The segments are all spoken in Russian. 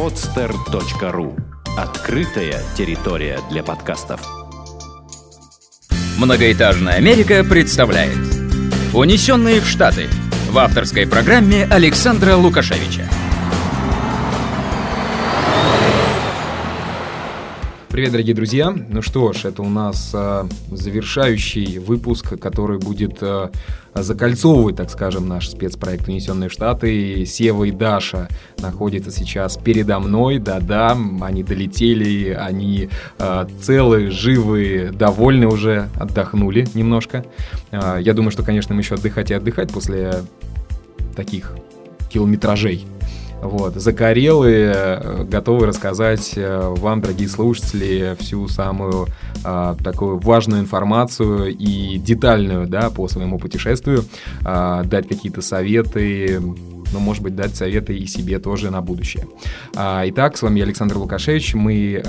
Podster.ru. Открытая территория для подкастов. Многоэтажная Америка представляет «Унесённые в Штаты» в авторской программе Александра Лукашевича. Привет, дорогие друзья! Ну что ж, это у нас завершающий выпуск, который будет закольцовывать, так скажем, наш спецпроект «Унесённые в Штаты». Сева и Даша находятся сейчас передо мной. Да-да, они долетели, они целые, живые, довольны уже, отдохнули немножко. Я думаю, что, конечно, им еще отдыхать и отдыхать после таких километражей. Вот, закорелые, готовы рассказать вам, дорогие слушатели, всю самую такую важную информацию и детальную, да, по своему путешествию, дать какие-то советы, ну, может быть, дать советы и себе тоже на будущее. Итак, с вами Александр Лукашевич, мы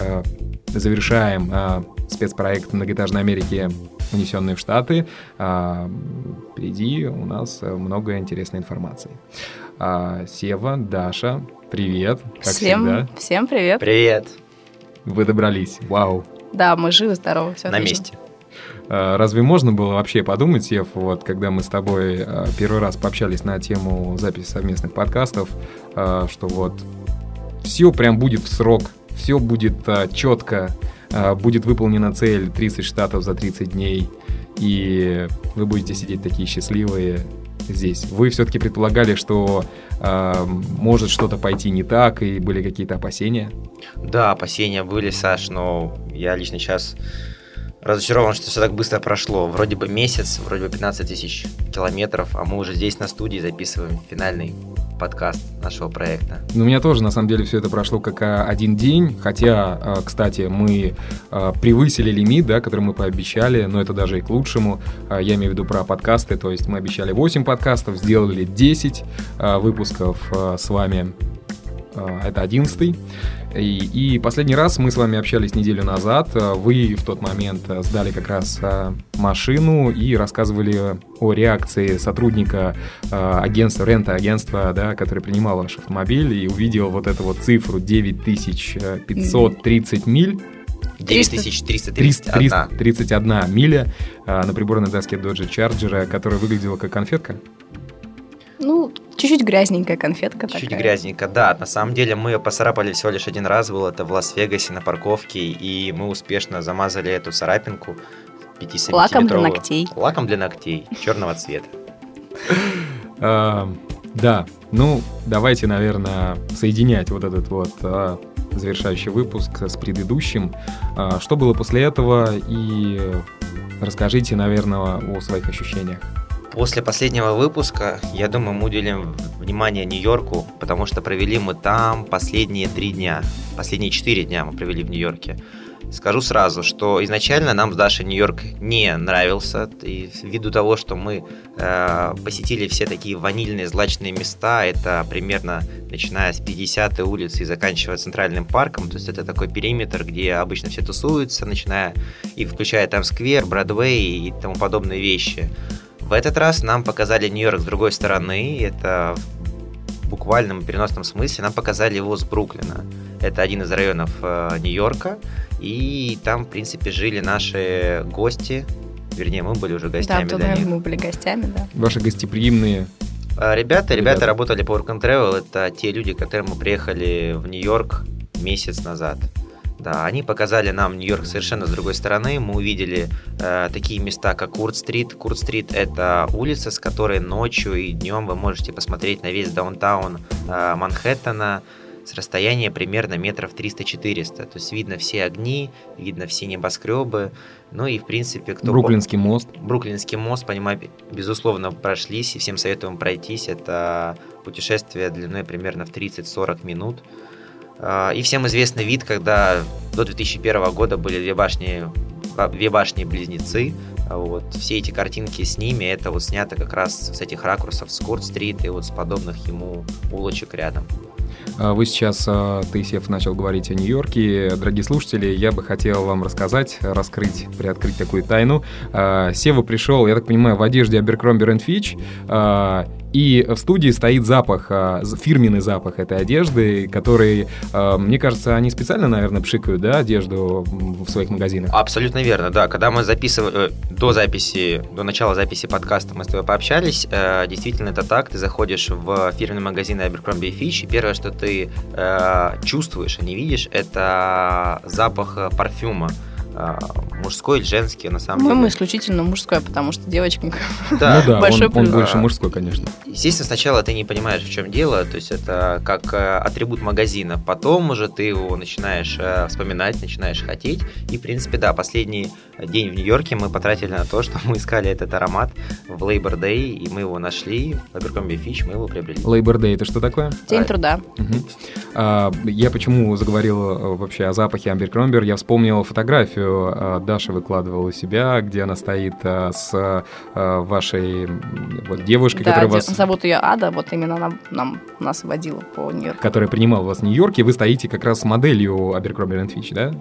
завершаем спецпроект «Многоэтажной Америки», «Унесенные в Штаты». Впереди у нас много интересной информации. Сева, Даша, привет. Как всегда. Всем привет. Привет. Вы добрались. Вау. Да, мы живы, здоровы, все отлично. На месте. Разве можно было вообще подумать, Сев, вот когда мы с тобой первый раз пообщались на тему записи совместных подкастов, что вот все прям будет в срок, все будет четко, будет выполнена цель 30 штатов за 30 дней, и вы будете сидеть такие счастливые здесь. Вы все-таки предполагали, что может что-то пойти не так, и были какие-то опасения? Да, опасения были, Саш, но я лично сейчас разочарован, что все так быстро прошло. Вроде бы месяц, вроде бы 15 тысяч километров, а мы уже здесь на студии записываем финальный подкаст нашего проекта. Ну, у меня тоже, на самом деле, все это прошло как один день, хотя, кстати, мы превысили лимит, да, который мы пообещали, но это даже и к лучшему. Я имею в виду про подкасты, то есть мы обещали 8 подкастов, сделали 10 выпусков с вами. Это 11-й. И последний раз мы с вами общались неделю назад. Вы в тот момент сдали как раз машину и рассказывали о реакции сотрудника агентства, рента-агентства, да, который принимал ваш автомобиль и увидел вот эту вот цифру 9530 миль. 9331 миля на приборной доске Dodge Charger, которая выглядела как конфетка. Ну, чуть-чуть грязненькая конфетка. Чуть-чуть грязненькая, да. На самом деле мы ее поцарапали всего лишь один раз, было это в Лас-Вегасе на парковке, и мы успешно замазали эту царапинку 5-сантиметровую. Лаком для ногтей. Лаком для ногтей, черного цвета. Да, ну, давайте, наверное, соединять вот этот вот завершающий выпуск с предыдущим. Что было после этого, и расскажите, наверное, о своих ощущениях. После последнего выпуска, я думаю, мы уделим внимание Нью-Йорку, потому что провели мы там последние 4 дня мы провели в Нью-Йорке. Скажу сразу, что изначально нам с Дашей Нью-Йорк не нравился, и ввиду того, что мы посетили все такие ванильные злачные места, это примерно начиная с 50-й улицы и заканчивая Центральным парком, то есть это такой периметр, где обычно все тусуются, начиная и включая там сквер, Бродвей и тому подобные вещи. В этот раз нам показали Нью-Йорк с другой стороны, это в буквальном переносном смысле, нам показали его с Бруклина. Это один из районов Нью-Йорка, и там, в принципе, жили наши гости, вернее, мы были уже гостями. Да, туда мы были гостями, да. Ваши гостеприимные ребята работали по Work and Travel, это те люди, к которым мы приехали в Нью-Йорк месяц назад. Да, они показали нам Нью-Йорк совершенно с другой стороны. Мы увидели такие места, как Курт-стрит. Курт-стрит – это улица, с которой ночью и днем вы можете посмотреть на весь даунтаун Манхэттена с расстояния примерно метров 300-400. То есть видно все огни, видно все небоскребы. Ну и, в принципе, кто... Бруклинский мост, понимаю, безусловно, прошлись, и всем советуем пройтись. Это путешествие длиной примерно в 30-40 минут. И всем известный вид, когда до 2001 года были две башни-близнецы. Вот. Все эти картинки с ними, это вот снято как раз с этих ракурсов, с Курт-стрит и вот с подобных ему улочек рядом. Вы сейчас, ты, Сев, начал говорить о Нью-Йорке. Дорогие слушатели, я бы хотел вам рассказать, раскрыть, приоткрыть такую тайну. Сева пришел, я так понимаю, в одежде Abercrombie & Fitch, и в студии стоит запах, фирменный запах этой одежды, который, мне кажется, они специально, наверное, пшикают, да, одежду в своих магазинах? Абсолютно верно, да. Когда мы записывали до начала записи подкаста, мы с тобой пообщались, действительно это так. Ты заходишь в фирменный магазин Abercrombie & Fitch, и первое, что ты чувствуешь, а не видишь, это запах парфюма. Мужской или женский, на самом деле? Мы исключительно мужской, потому что девочкам большой плюс. Он больше мужской, конечно. Естественно, сначала ты не понимаешь, в чем дело, то есть это как атрибут магазина, потом уже ты его начинаешь вспоминать, начинаешь хотеть, и, в принципе, да, последний день в Нью-Йорке мы потратили на то, что мы искали этот аромат в Labor Day, и мы его нашли, в Abercrombie & Fitch мы его приобрели. Labor Day – это что такое? День труда. Я почему заговорил вообще о запахе Abercrombie, я вспомнил фотографию, Даша выкладывала у себя, где она стоит с вашей вот, девушкой, да, которая вас... зовут ее Ада, вот именно она нас водила по Нью-Йорку. Которая принимала вас в Нью-Йорке, вы стоите как раз с моделью Abercrombie & Fitch, да?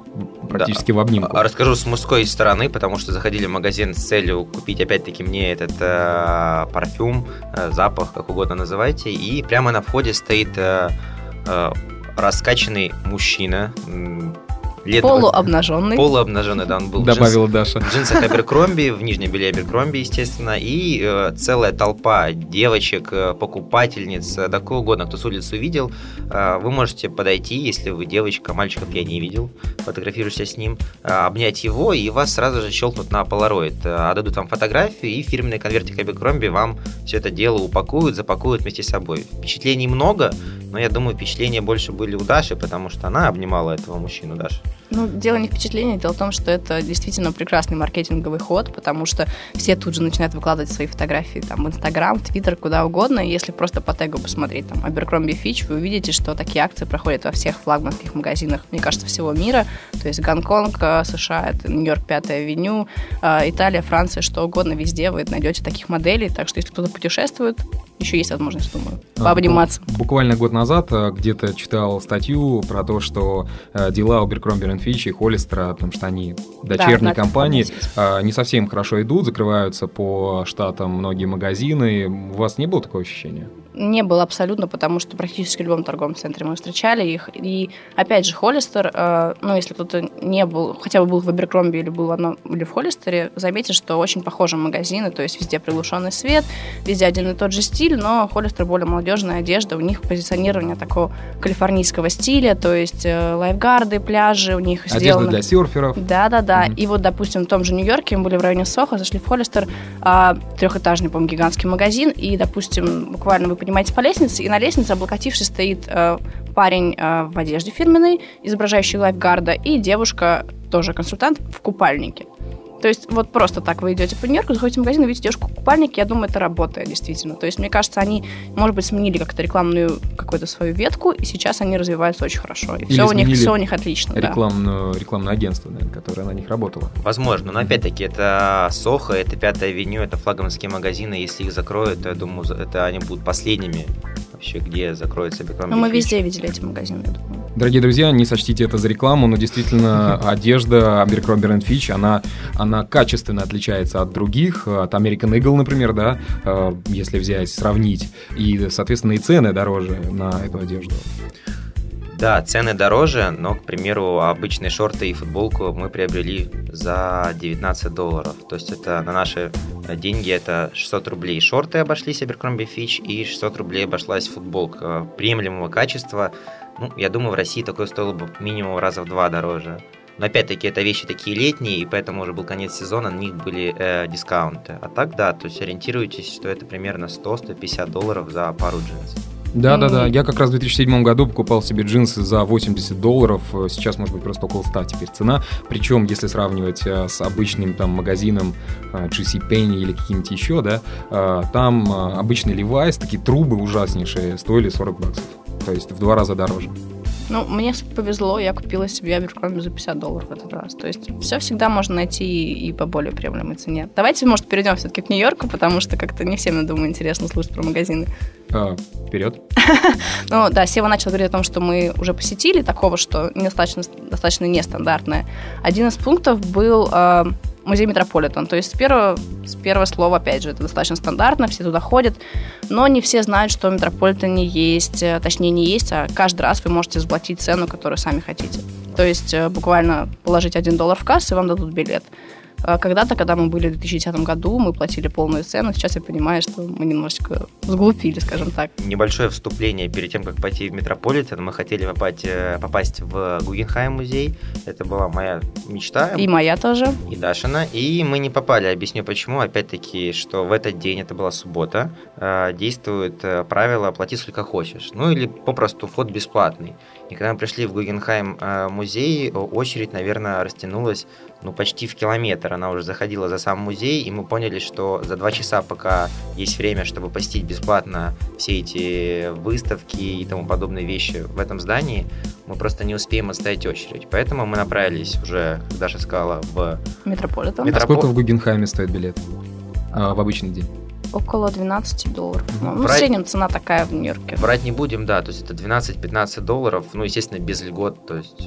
Практически да. В обнимку. Расскажу с мужской стороны, потому что заходили в магазин с целью купить, опять-таки, мне этот парфюм, запах, как угодно называйте, и прямо на входе стоит раскачанный мужчина, полуобнаженный. Полуобнаженный, да, он был. Добавила Даша. В джинсах Abercrombie, в нижнем белье Abercrombie, естественно, и целая толпа девочек, покупательниц, да кого угодно, кто с улицы увидел. Вы можете подойти, если вы девочка, мальчиков я не видел, фотографируешься с ним, обнять его, и вас сразу же щелкнут на Polaroid. Отдадут вам фотографию, и фирменный конвертик Abercrombie вам все это дело упакуют, запакуют вместе с собой. Впечатлений много, но я думаю, впечатления больше были у Даши, потому что она обнимала этого мужчину, Даша. Ну, дело не в впечатлении, дело в том, что это действительно прекрасный маркетинговый ход, потому что все тут же начинают выкладывать свои фотографии там в Инстаграм, в Твиттер, куда угодно. И если просто по тегу посмотреть там Abercrombie & Fitch, вы увидите, что такие акции проходят во всех флагманских магазинах, мне кажется, всего мира. То есть Гонконг, США, это Нью-Йорк, 5-я авеню, Италия, Франция, что угодно, везде вы найдете таких моделей. Так что если кто-то путешествует, еще есть возможность, думаю, пообниматься. Буквально год назад где-то читал статью про то, что дела Abercrombie & Fitch и Холлистера, потому что они дочерние компании, не совсем хорошо идут, закрываются по штатам многие магазины. У вас не было такого ощущения? Не было абсолютно, потому что практически в любом торговом центре мы встречали их. И опять же, Холлистер, если кто-то не был, хотя бы был в Abercrombie или был или в Холлистере, заметишь, что очень похожи магазины, то есть везде приглушенный свет, везде один и тот же стиль, но Холлистер более молодежная одежда, у них позиционирование такого калифорнийского стиля, то есть лайфгарды, пляжи, у них одежда сделана... для серферов. Да-да-да, и вот, допустим, в том же Нью-Йорке, мы были в районе Сохо, зашли в Холлистер, трехэтажный, по-моему, гигантский магазин, и, допустим, буквально вы поднимаетесь по лестнице, и на лестнице, облокотившись, стоит парень в одежде фирменной, изображающий лайфгарда, и девушка, тоже консультант, в купальнике. То есть вот просто так вы идете по Нью-Йорку, заходите в магазин и видите девушку в купальнике, я думаю, это работает действительно. То есть, мне кажется, они, может быть, сменили как-то рекламную какую-то свою ветку, и сейчас они развиваются очень хорошо. И все у них отлично. Рекламное агентство, наверное, которое на них работало. Возможно, но опять-таки это Сохо, это 5-я авеню, это флагманские магазины, если их закроют, то, я думаю, это они будут последними вообще, где закроется рекламная. Но мы везде видели эти магазины, я думаю. Дорогие друзья, не сочтите это за рекламу, но действительно одежда Abercrombie & Fitch, она качественно отличается от других, от American Eagle, например, да, если взять, сравнить, и, соответственно, и цены дороже на эту одежду. Да, цены дороже, но, к примеру, обычные шорты и футболку мы приобрели за $19. То есть это на наши деньги это 600 рублей шорты обошлись Abercrombie & Fitch, и 600 рублей обошлась футболка приемлемого качества. Ну, я думаю, в России такое стоило бы минимум раза в 2 дороже. Но опять-таки это вещи такие летние, и поэтому уже был конец сезона, на них были дискаунты. А так да, то есть ориентируйтесь, что это примерно $100-150 за пару джинсов. Да-да-да, я как раз в 2007 году покупал себе джинсы за $80, сейчас, может быть, просто около 100 теперь цена, причем, если сравнивать с обычным там магазином JCPenney или каким-нибудь еще, да, там обычный Levi's, такие трубы ужаснейшие, стоили $40, то есть в 2 раза дороже. Ну, мне повезло, я купила себе Abercrombie за $50 в этот раз. То есть все всегда можно найти и по более приемлемой цене. Давайте, может, перейдем все-таки к Нью-Йорку, потому что как-то не всем, я думаю, интересно слушать про магазины. Вперед. Ну да, Сева начал говорить о том, что мы уже посетили, такого, что достаточно нестандартное. Один из пунктов был... Музей Метрополитен. То есть с первого слова, опять же, это достаточно стандартно, все туда ходят, но не все знают, что в Метрополитене есть, точнее не есть, а каждый раз вы можете заплатить цену, которую сами хотите. То есть буквально положить $1 в кассу, и вам дадут билет. Когда-то, когда мы были в 2010 году, мы платили полную цену. Сейчас я понимаю, что мы немножечко сглупили, скажем так. Небольшое вступление. Перед тем, как пойти в Метрополитен, мы хотели попасть в Гуггенхайм музей. Это была моя мечта. И моя тоже. И Дашина. И мы не попали. Объясню, почему. Опять-таки, что в этот день, это была суббота, действует правило «плати сколько хочешь». Ну, или попросту вход бесплатный. И когда мы пришли в Гуггенхайм музей, очередь, наверное, растянулась почти в километр. Она уже заходила за сам музей, и мы поняли, что за 2 часа, пока есть время, чтобы посетить бесплатно все эти выставки и тому подобные вещи в этом здании, мы просто не успеем отстоять очередь. Поэтому мы направились уже, как Даша сказала, в Метрополитен. А сколько в Гуггенхайме стоит билет в обычный день? Около $12. Ну, в среднем цена такая в Нью-Йорке. Врать не будем, да, то есть это $12-15, ну, естественно, без льгот, то есть...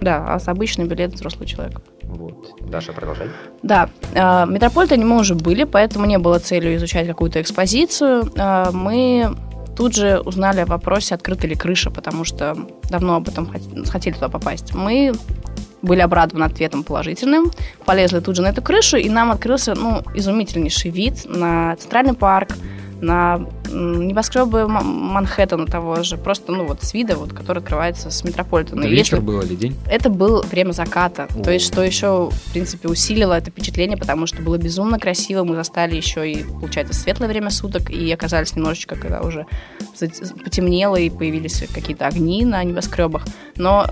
Да, а с обычный билет взрослый человек. Вот. Даша, продолжай. Да, в Метрополитене мы уже были, поэтому не было целью изучать какую-то экспозицию. Мы тут же узнали о вопросе, открыта ли крыша, потому что давно об этом хотели туда попасть. Мы... были обрадованы ответом положительным, полезли тут же на эту крышу, и нам открылся изумительнейший вид на Центральный парк, на небоскребы Манхэттена того же, просто с вида, который открывается с Метрополитена. Вечер был или день? Это было время заката, то есть что еще, в принципе, усилило это впечатление, потому что было безумно красиво, мы застали еще и, получается, светлое время суток, и оказались немножечко, когда уже потемнело, и появились какие-то огни на небоскребах, но...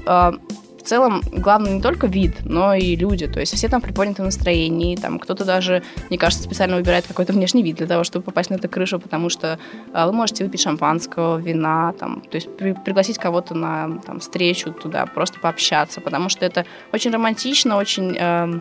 В целом, главное не только вид, но и люди. То есть все там в приподнятом настроении. Там кто-то даже, мне кажется, специально выбирает какой-то внешний вид для того, чтобы попасть на эту крышу, потому что вы можете выпить шампанского, вина, то есть пригласить кого-то на встречу туда, просто пообщаться, потому что это очень романтично, очень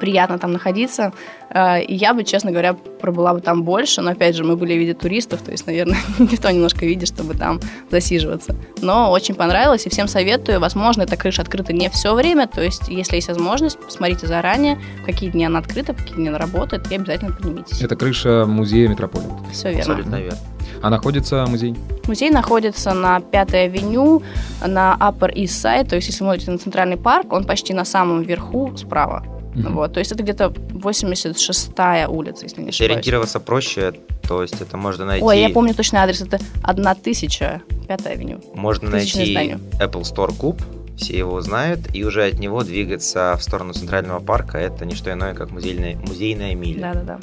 приятно там находиться. И я бы, честно говоря, пробыла бы там больше, но, опять же, мы были в виде туристов, то есть, наверное, не в том немножко виде, чтобы там засиживаться. Но очень понравилось, и всем советую. Возможно, эта крыша открыта не все время, то есть, если есть возможность, посмотрите заранее, какие дни она открыта, какие дни она работает, и обязательно поднимитесь. Это крыша музея Метрополитен. Все верно. Абсолютно верно. А находится музей? Музей находится на 5-й авеню, на Upper East Side, то есть, если смотрите на Центральный парк, он почти на самом верху справа. Вот, то есть это где-то 86-я улица, если не ошибаюсь. Ориентироваться проще, то есть это можно найти... Ой, я помню точный адрес, это 1000, 5-я авеню. Можно найти Apple Store Куб, все его знают, и уже от него двигаться в сторону Центрального парка, это не что иное, как музейная миля. Да-да-да.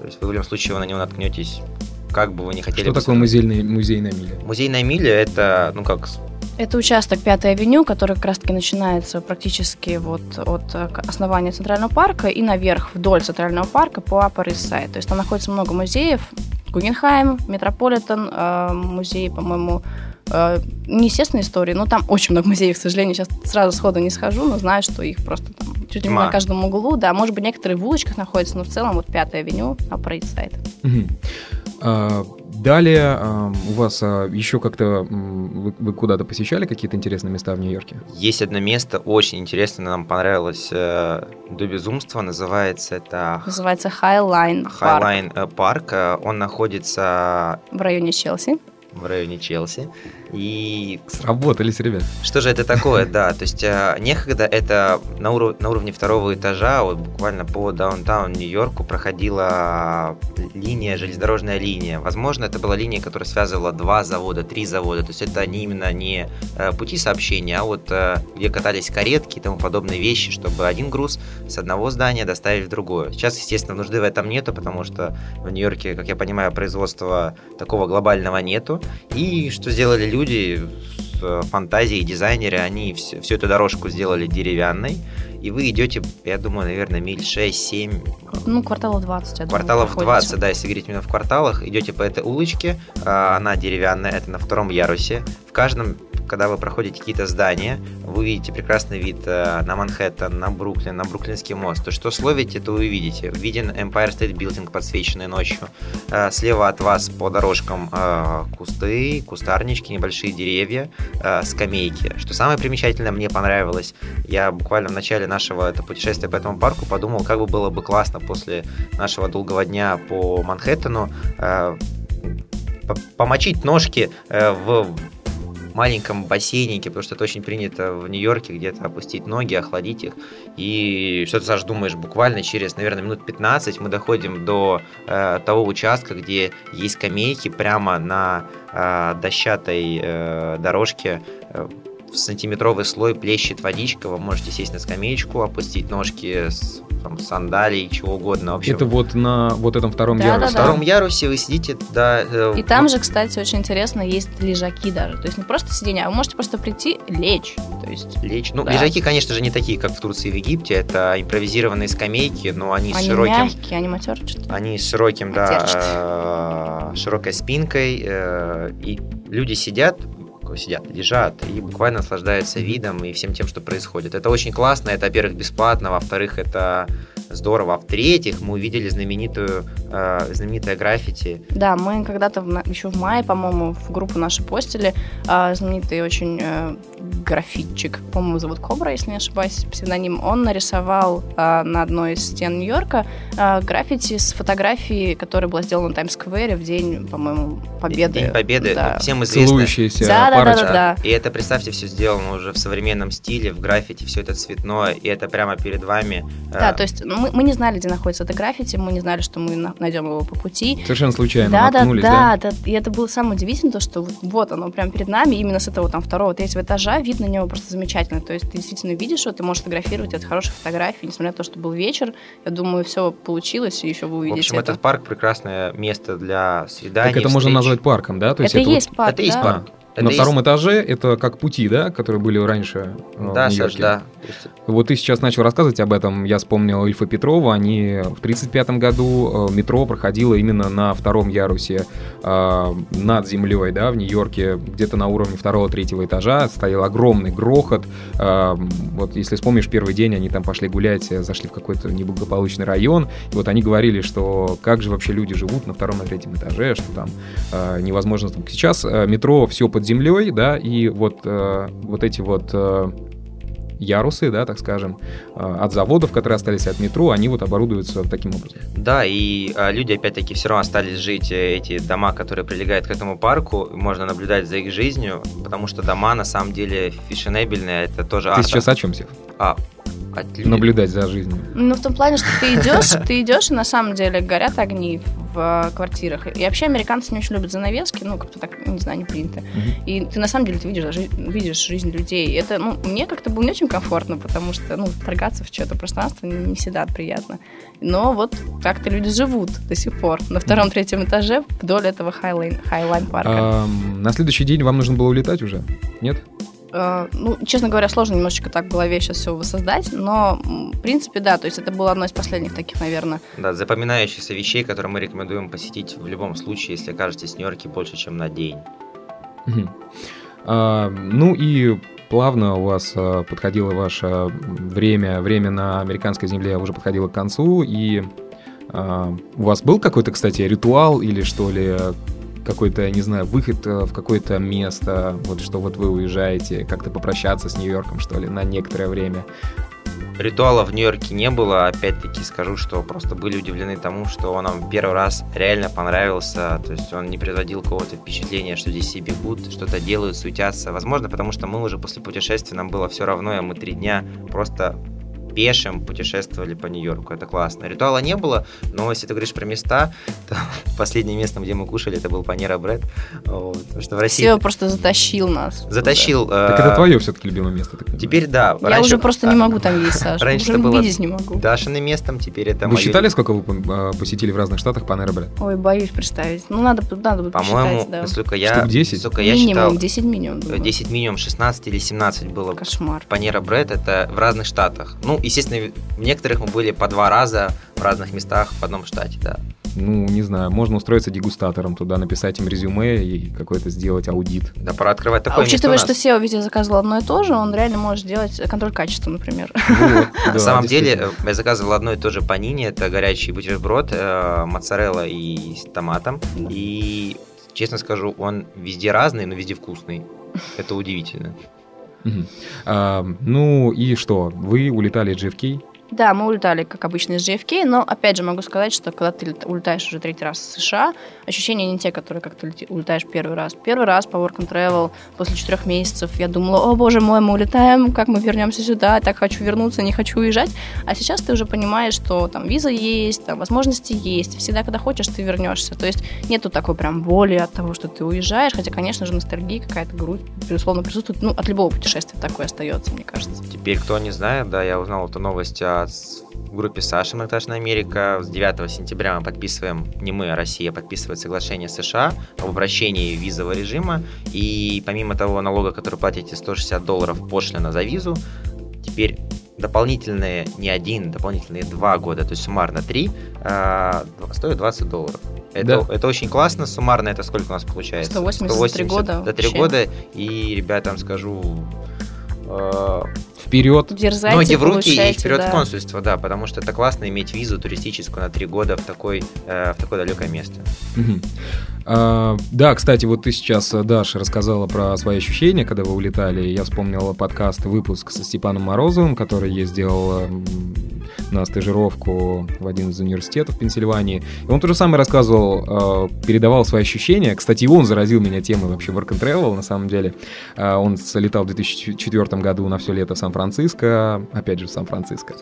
То есть вы в любом случае вы на него наткнетесь, как бы вы не хотели... Что такое музейная миля? Музейная миля это, Это участок 5-й авеню, который как раз-таки начинается практически от основания Центрального парка и наверх вдоль Центрального парка по Upper East Side. То есть там находится много музеев. Гуггенхайм, Метрополитен, музей, по-моему, неестественной истории, но там очень много музеев, к сожалению, сейчас сразу сходу не схожу, но знаю, что их просто там чуть ли не на каждом углу. Да, может быть, некоторые в улочках находятся, но в целом 5-я авеню, Upper East Side. Далее у вас еще как-то вы куда-то посещали какие-то интересные места в Нью-Йорке? Есть одно место, очень интересное, нам понравилось до безумства, называется Хайлайн парк. Он находится в районе Челси. И... Сработались, ребят. Что же это такое, да, то есть некогда это на уровне 2-го этажа, вот буквально по даунтаун Нью-Йорку проходила железнодорожная линия. Возможно, это была линия, которая связывала 2 завода, 3 завода, то есть это они именно не пути сообщения, а где катались каретки и тому подобные вещи, чтобы один груз с одного здания доставить в другое. Сейчас, естественно, нужды в этом нету, потому что в Нью-Йорке, как я понимаю, производства такого глобального нету, и что сделали люди с фантазией, дизайнеры, они всю эту дорожку сделали деревянной, и вы идете, я думаю, наверное, миль 6-7. Кварталов 20, я думаю. Кварталов 20, да, если говорить именно в кварталах, идете по этой улочке, она деревянная, это на 2-м ярусе, в каждом когда вы проходите какие-то здания, вы видите прекрасный вид на Манхэттен, на Бруклин, на Бруклинский мост. То, что словите, то вы видите. Виден Empire State Building, подсвеченный ночью. Слева от вас по дорожкам кусты, кустарнички, небольшие деревья, скамейки. Что самое примечательное, мне понравилось. Я буквально в начале нашего путешествия по этому парку подумал, как бы было бы классно после нашего долгого дня по Манхэттену помочить ножки в маленьком бассейнике, потому что это очень принято в Нью-Йорке, где-то опустить ноги, охладить их. И что ты, Саш, думаешь, буквально через, наверное, минут 15 мы доходим до того участка, где есть скамейки прямо на дощатой дорожке. В сантиметровый слой плещет водичка, вы можете сесть на скамеечку, опустить ножки с сандалий, чего угодно. В общем, это вот на вот этом втором ярусе. Да. На втором ярусе вы сидите, да. И там же, кстати, очень интересно, есть лежаки даже. То есть не просто сиденье, а вы можете просто прийти лечь. То есть лечь. Ну, да. Лежаки, конечно же, не такие, как в Турции и в Египте. Это импровизированные скамейки, но они широким... Они мягкие, они матерчатые. Они с широким, да, широкой спинкой. И люди лежат и буквально наслаждаются видом и всем тем, что происходит. Это очень классно, это, во-первых, бесплатно, во-вторых, это здорово, а в-третьих, мы увидели знаменитое граффити. Да, мы когда-то еще в мае, по-моему, в группу нашу постили знаменитый очень граффитчик, по-моему, зовут Кобра, если не ошибаюсь, псевдоним. Он нарисовал на одной из стен Нью-Йорка граффити с фотографией, которая была сделана на Таймс-сквере в день, по-моему, Победы. День Победы, да. Всем известно. Целующиеся. Да, да. И это, представьте, все сделано уже в современном стиле, в граффити, все это цветное, и это прямо перед вами. Да, то есть мы не знали, где находится это граффити, мы не знали, что мы найдем его по пути. Совершенно случайно наткнулись, да. И это было самое удивительное, то, что вот оно прямо перед нами, именно с этого там 2-3 этажа видно него просто замечательно. То есть ты действительно видишь его, ты можешь фотографировать, это хорошая фотография, несмотря на то, что был вечер. Я думаю, все получилось, и еще вы увидите. В общем, этот парк прекрасное место для свиданий. Так это можно назвать парком, да? То есть это есть парк. Это и есть парк. На втором этаже это как пути, да, которые были раньше в Нью-Йорке. Да. Вот ты сейчас начал рассказывать об этом. Я вспомнил Ильфа Петрова. Они в 1935 году метро проходило именно на втором ярусе над землей, да, в Нью-Йорке. Где-то на уровне 2-3 этажа стоял огромный грохот. Вот если вспомнишь первый день, они там пошли гулять, зашли в какой-то неблагополучный район. И вот они говорили, что как же вообще люди живут на 2-3 этаже, что там невозможно. Сейчас метро все под землей, да, и вот эти ярусы, да, так скажем, от заводов, которые остались от метро, они вот оборудуются таким образом. Да, и люди, опять-таки, все равно остались жить, эти дома, которые прилегают к этому парку, можно наблюдать за их жизнью, потому что дома, на самом деле, фешенебельные, это тоже арт. Ты сейчас о чем, Сев? Наблюдать за жизнью. Ну, в том плане, что ты идешь, и на самом деле горят огни в квартирах. И вообще американцы не очень любят занавески, ну, как-то так, не знаю, не принято. И ты на самом деле видишь жизнь людей. Это, ну, мне как-то было не очень комфортно, потому что, ну, торгаться в чьё-то пространство не всегда приятно. Но вот как-то люди живут до сих пор на 2-3 этаже вдоль этого Хайлайн парка. На следующий день вам нужно было улетать уже? Нет? Ну, честно говоря, сложно немножечко так в голове сейчас все воссоздать, но, в принципе, да, то есть это было одно из последних таких, наверное. Да, запоминающихся вещей, которые мы рекомендуем посетить в любом случае, если окажетесь в Нью-Йорке больше, чем на день. Ну и плавно у вас подходило ваше время на американской земле уже подходило к концу, и у вас был какой-то, кстати, ритуал или что ли, какой-то, я не знаю, выход в какое-то место, вот что вот вы уезжаете, как-то попрощаться с Нью-Йорком, что ли, на некоторое время? Ритуала в Нью-Йорке не было, опять-таки скажу, что просто были удивлены тому, что он нам первый раз реально понравился, то есть он не производил какого-то впечатления, что здесь все бегут, что-то делают, суетятся, возможно, потому что мы уже после путешествия, нам было все равно, и мы 3 дня просто... пешим путешествовали по Нью-Йорку. Это классно. Ритуала не было, но если ты говоришь про места, то последнее место, где мы кушали, это был Панера Бред. Вот, потому что в России... Сева просто затащил нас. Затащил. Так это твое все-таки любимое место? Теперь да. Я раньше... уже просто не могу там есть, Саша. Раньше это было Дашиным местом, теперь это мое. Вы считали, сколько вы посетили в разных штатах Панера Бред? Ой, боюсь представить. Ну, надо будет посчитать. По-моему, да. Сколько я... Штук 10? Сколько минимум, я считал... 10 минимум. Было. 10 минимум, 16 или 17 было. Кошмар. Панера Бред это в разных штатах. Ну, естественно, в некоторых мы были по 2 раза в разных местах в одном штате, да. ну, не знаю, можно устроиться дегустатором туда, написать им резюме и какой-то сделать аудит. Да, пора открывать такое место. Учитывая, что SEO везде заказывал одно и то же, он реально может делать контроль качества, например. На самом деле, я заказывал одно и то же панини, это горячий бутерброд, моцарелла и с томатом. И, честно скажу, он везде разный, но везде вкусный. Это удивительно. Ну и что, вы улетали из JFK? Да, мы улетали, как обычно, из JFK, но, опять же, могу сказать, что когда ты улетаешь уже третий раз в США, ощущения не те, которые как ты улетаешь первый раз. Первый раз по work and travel после 4 месяцев я думала: о, боже мой, мы улетаем, как мы вернемся сюда, так хочу вернуться, не хочу уезжать. А сейчас ты уже понимаешь, что там виза есть, там возможности есть, всегда, когда хочешь, ты вернешься. То есть нету такой прям боли от того, что ты уезжаешь, хотя, конечно же, ностальгия, какая-то грусть, безусловно, присутствует. Ну, от любого путешествия такое остается, мне кажется. Теперь, кто не знает, да, я узнал эту новость в группе Саши «Многоэтажная Америка». С 9 сентября мы подписываем, не мы, а Россия подписывает соглашение США об обращении визового режима. И помимо того налога, который платите, $160 пошлина за визу, теперь дополнительные не 1, дополнительные 2 года, то есть суммарно 3, стоит $20. Это очень классно. Суммарно это сколько у нас получается? 180 за 3 года. И, ребята, вам скажу... Вперед. Дерзайте, ноги в руки и вперед, да, в консульство, да, потому что это классно иметь визу туристическую на 3 года в такое далекое место. Да, кстати, вот ты сейчас, Даша, рассказала про свои ощущения, когда вы улетали. Я вспомнила подкаст, выпуск со Степаном Морозовым, который я сделал на стажировку в один из университетов Пенсильвании. И он то же самое рассказывал, передавал свои ощущения. Кстати, он заразил меня темой вообще work and travel, на самом деле. Он летал в 2004 году на все лето в Сан-Франциско. Опять же, в Сан-Франциско.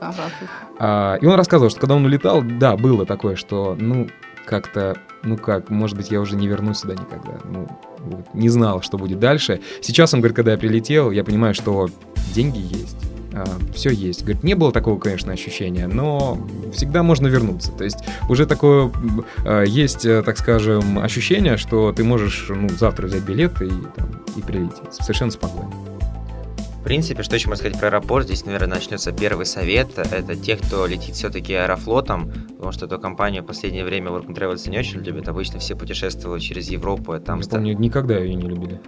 И он рассказывал, что когда он улетал, да, было такое, что, ну, как-то, ну как, может быть, я уже не вернусь сюда никогда. Ну, вот, не знал, что будет дальше. Сейчас он говорит, когда я прилетел, я понимаю, что деньги есть, все есть. Говорит, не было такого, конечно, ощущения, но всегда можно вернуться. То есть уже такое есть, так скажем, ощущение, что ты можешь, ну, завтра взять билет и прилететь совершенно спокойно. В принципе, что еще можно сказать про аэропорт? Здесь, наверное, начнется первый совет. Это те, кто летит все-таки аэрофлотом, потому что эту компанию в последнее время work and travel не очень любят. Обычно все путешествовали через Европу. Там я помню, никогда ее не любили.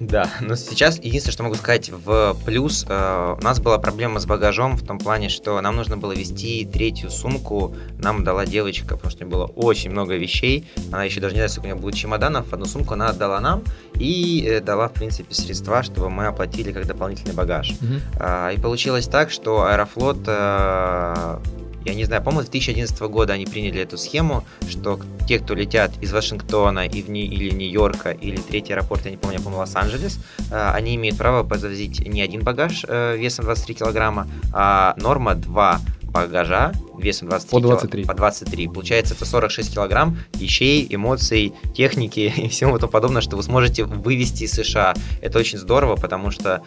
Да, но сейчас единственное, что могу сказать в плюс, у нас была проблема с багажом в том плане, что нам нужно было везти 3-ю сумку, нам дала девочка, потому что у нее было очень много вещей, она еще даже не знает, сколько у нее будет чемоданов, 1 сумку она отдала нам и дала, в принципе, средства, чтобы мы оплатили как дополнительный багаж. И получилось так, что Аэрофлот... Я не знаю, по-моему, с 2011 года они приняли эту схему, что те, кто летят из Вашингтона или Нью-Йорка, или третий аэропорт, я не помню, Лос-Анджелес, они имеют право подвозить не 1 багаж весом 23 килограмма, а норма 2 багажа весом 23. Получается, это 46 килограмм вещей, эмоций, техники и всего тому подобное, что вы сможете вывезти из США. Это очень здорово, потому что...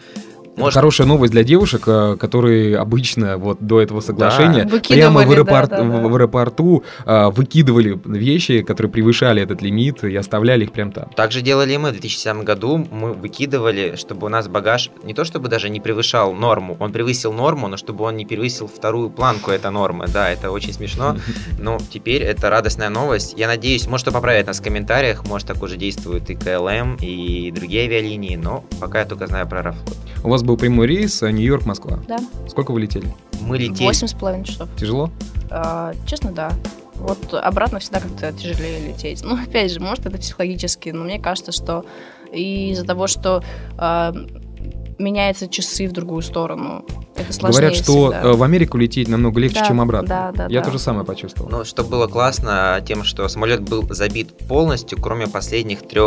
Может... Хорошая новость для девушек, которые обычно вот до этого соглашения, да, прямо в аэропорту выкидывали вещи, которые превышали этот лимит, и оставляли их прям там. Так же делали и мы в 2007 году. Мы выкидывали, чтобы у нас багаж не то чтобы даже не превышал норму, он превысил норму, но чтобы он не превысил 2-ю планку этой нормы. Да, это очень смешно. Но теперь это радостная новость. Я надеюсь, может, кто поправит нас в комментариях, может, так уже действует и КЛМ, и другие авиалинии, но пока я только знаю про Аэрофлот. У вас был прямой рейс Нью-Йорк-Москва. Да. Сколько вы летели? Мы летели 8,5 часов. Тяжело? Честно, да. Вот обратно всегда как-то тяжелее лететь. Ну, опять же, может, это психологически, но мне кажется, что из-за того, что меняются часы в другую сторону, это сложнее. Говорят, что всегда в Америку лететь намного легче, да, чем обратно. Да, я тоже самое почувствовал. Ну, что было классно тем, что самолет был забит полностью, кроме последних 3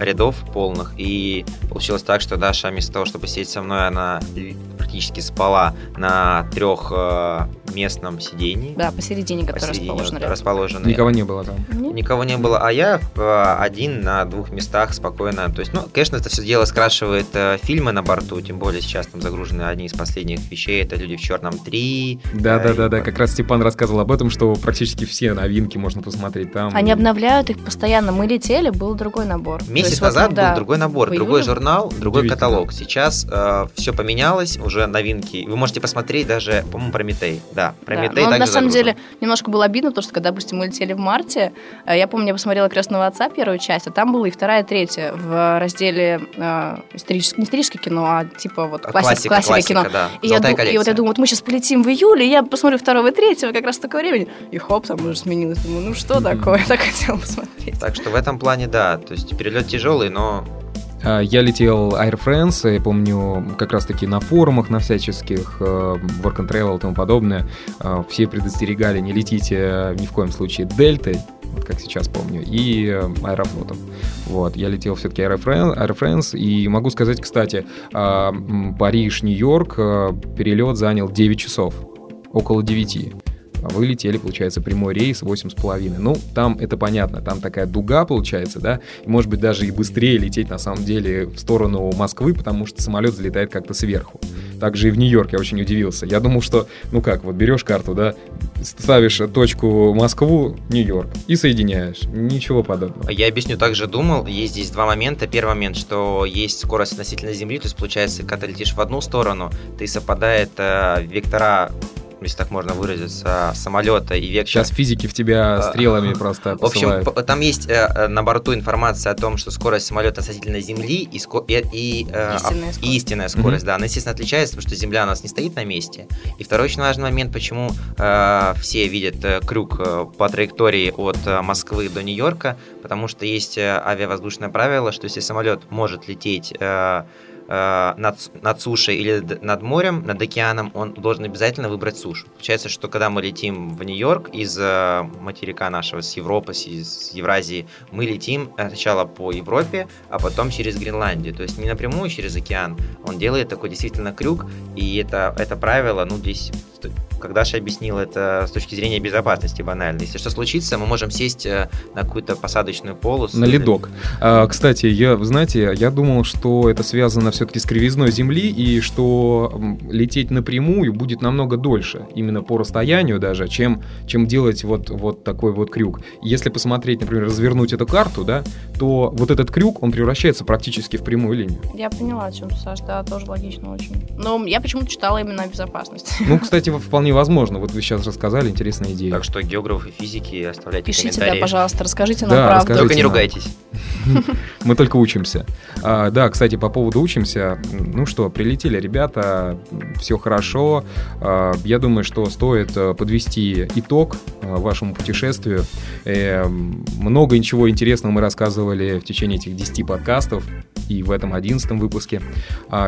рядов полных. И получилось так, что Даша, вместо того, чтобы сидеть со мной, она практически спала на 3-местном сидении. Да, посередине, которое расположено. Никого не было там. Никого не было, а я один на 2 местах спокойно. То есть, ну, конечно, это все дело скрашивает фильмы на борту, тем более сейчас там загружены одни из последних вещей, это «Люди в черном 3». Да, как раз Степан рассказывал об этом, что практически все новинки можно посмотреть там. Они обновляют их постоянно. Мы летели, был другой набор. Месяц назад был другой набор, другой журнал, другой каталог. Сейчас все поменялось, уже много новинки. Вы можете посмотреть даже, по-моему, Прометей. Да, Прометей, да, также на самом деле немножко было обидно, потому что когда, допустим, мы летели в марте, я помню, я посмотрела «Крестного отца» первую часть, а там было и вторая, и третья в разделе историческое кино, а типа вот классика кино. Да. И вот я думаю, вот мы сейчас полетим в июле, я посмотрю 2 и 3 как раз столько времени. И хоп, там уже сменилось. Думаю, ну что такое, я так хотела посмотреть. Так что в этом плане, да, то есть перелет тяжелый, но... Я летел Air France, я помню, как раз-таки на форумах, на всяческих, work and travel и тому подобное, все предостерегали, не летите ни в коем случае Дельтой, вот как сейчас помню, и Аэрофлотом. Вот, я летел все-таки Air France, и могу сказать, кстати, Париж-Нью-Йорк, перелет занял 9 часов, около 9. Вы летели, получается, прямой рейс 8,5. Ну, там это понятно, там такая дуга, получается, да, и, может быть, даже и быстрее лететь, на самом деле, в сторону Москвы, потому что самолет залетает как-то сверху. Также и в Нью-Йорк я очень удивился. Я думал, что, ну как, вот берешь карту, да, ставишь точку Москву, Нью-Йорк и соединяешь. Ничего подобного. Я объясню, также думал, есть здесь два момента. Первый момент, что есть скорость относительно Земли, то есть, получается, когда ты летишь в одну сторону, ты совпадает вектора, если так можно выразиться, самолета и вектор. Сейчас физики в тебя стрелами просто посылают. В общем, там есть на борту информация о том, что скорость самолета относительно Земли и истинная скорость. Да, она, естественно, отличается, потому что Земля у нас не стоит на месте. И второй очень важный момент, почему все видят крюк по траектории от Москвы до Нью-Йорка, потому что есть авиавоздушное правило, что если самолет может лететь... над сушей или над морем, над океаном, он должен обязательно выбрать сушу. Получается, что когда мы летим в Нью-Йорк из материка нашего, с Европы, из Евразии, мы летим сначала по Европе, а потом через Гренландию. То есть не напрямую через океан. Он делает такой действительно крюк, и это правило, ну, здесь... Как Даша объяснила, это с точки зрения безопасности банально. Если что случится, мы можем сесть на какую-то посадочную полосу. На ледок. Кстати, я думал, что это связано все-таки с кривизной Земли, и что лететь напрямую будет намного дольше, именно по расстоянию даже, чем делать вот такой вот крюк. Если посмотреть, например, развернуть эту карту, да, то вот этот крюк, он превращается практически в прямую линию. Я поняла, о чем ты, Саш, да, тоже логично очень. Но я почему-то читала именно о безопасности. Ну, кстати, вполне возможно. Вот вы сейчас рассказали, интересная идея. Так что географы, физики, оставляйте пишите, комментарии. Пишите, да, пожалуйста, расскажите нам правду. Только не ругайтесь. Мы только учимся. Да, кстати, по поводу учимся. Ну что, прилетели ребята, все хорошо. Я думаю, что стоит подвести итог вашему путешествию. Много ничего интересного мы рассказывали в течение этих 10 подкастов и в этом 11-м выпуске.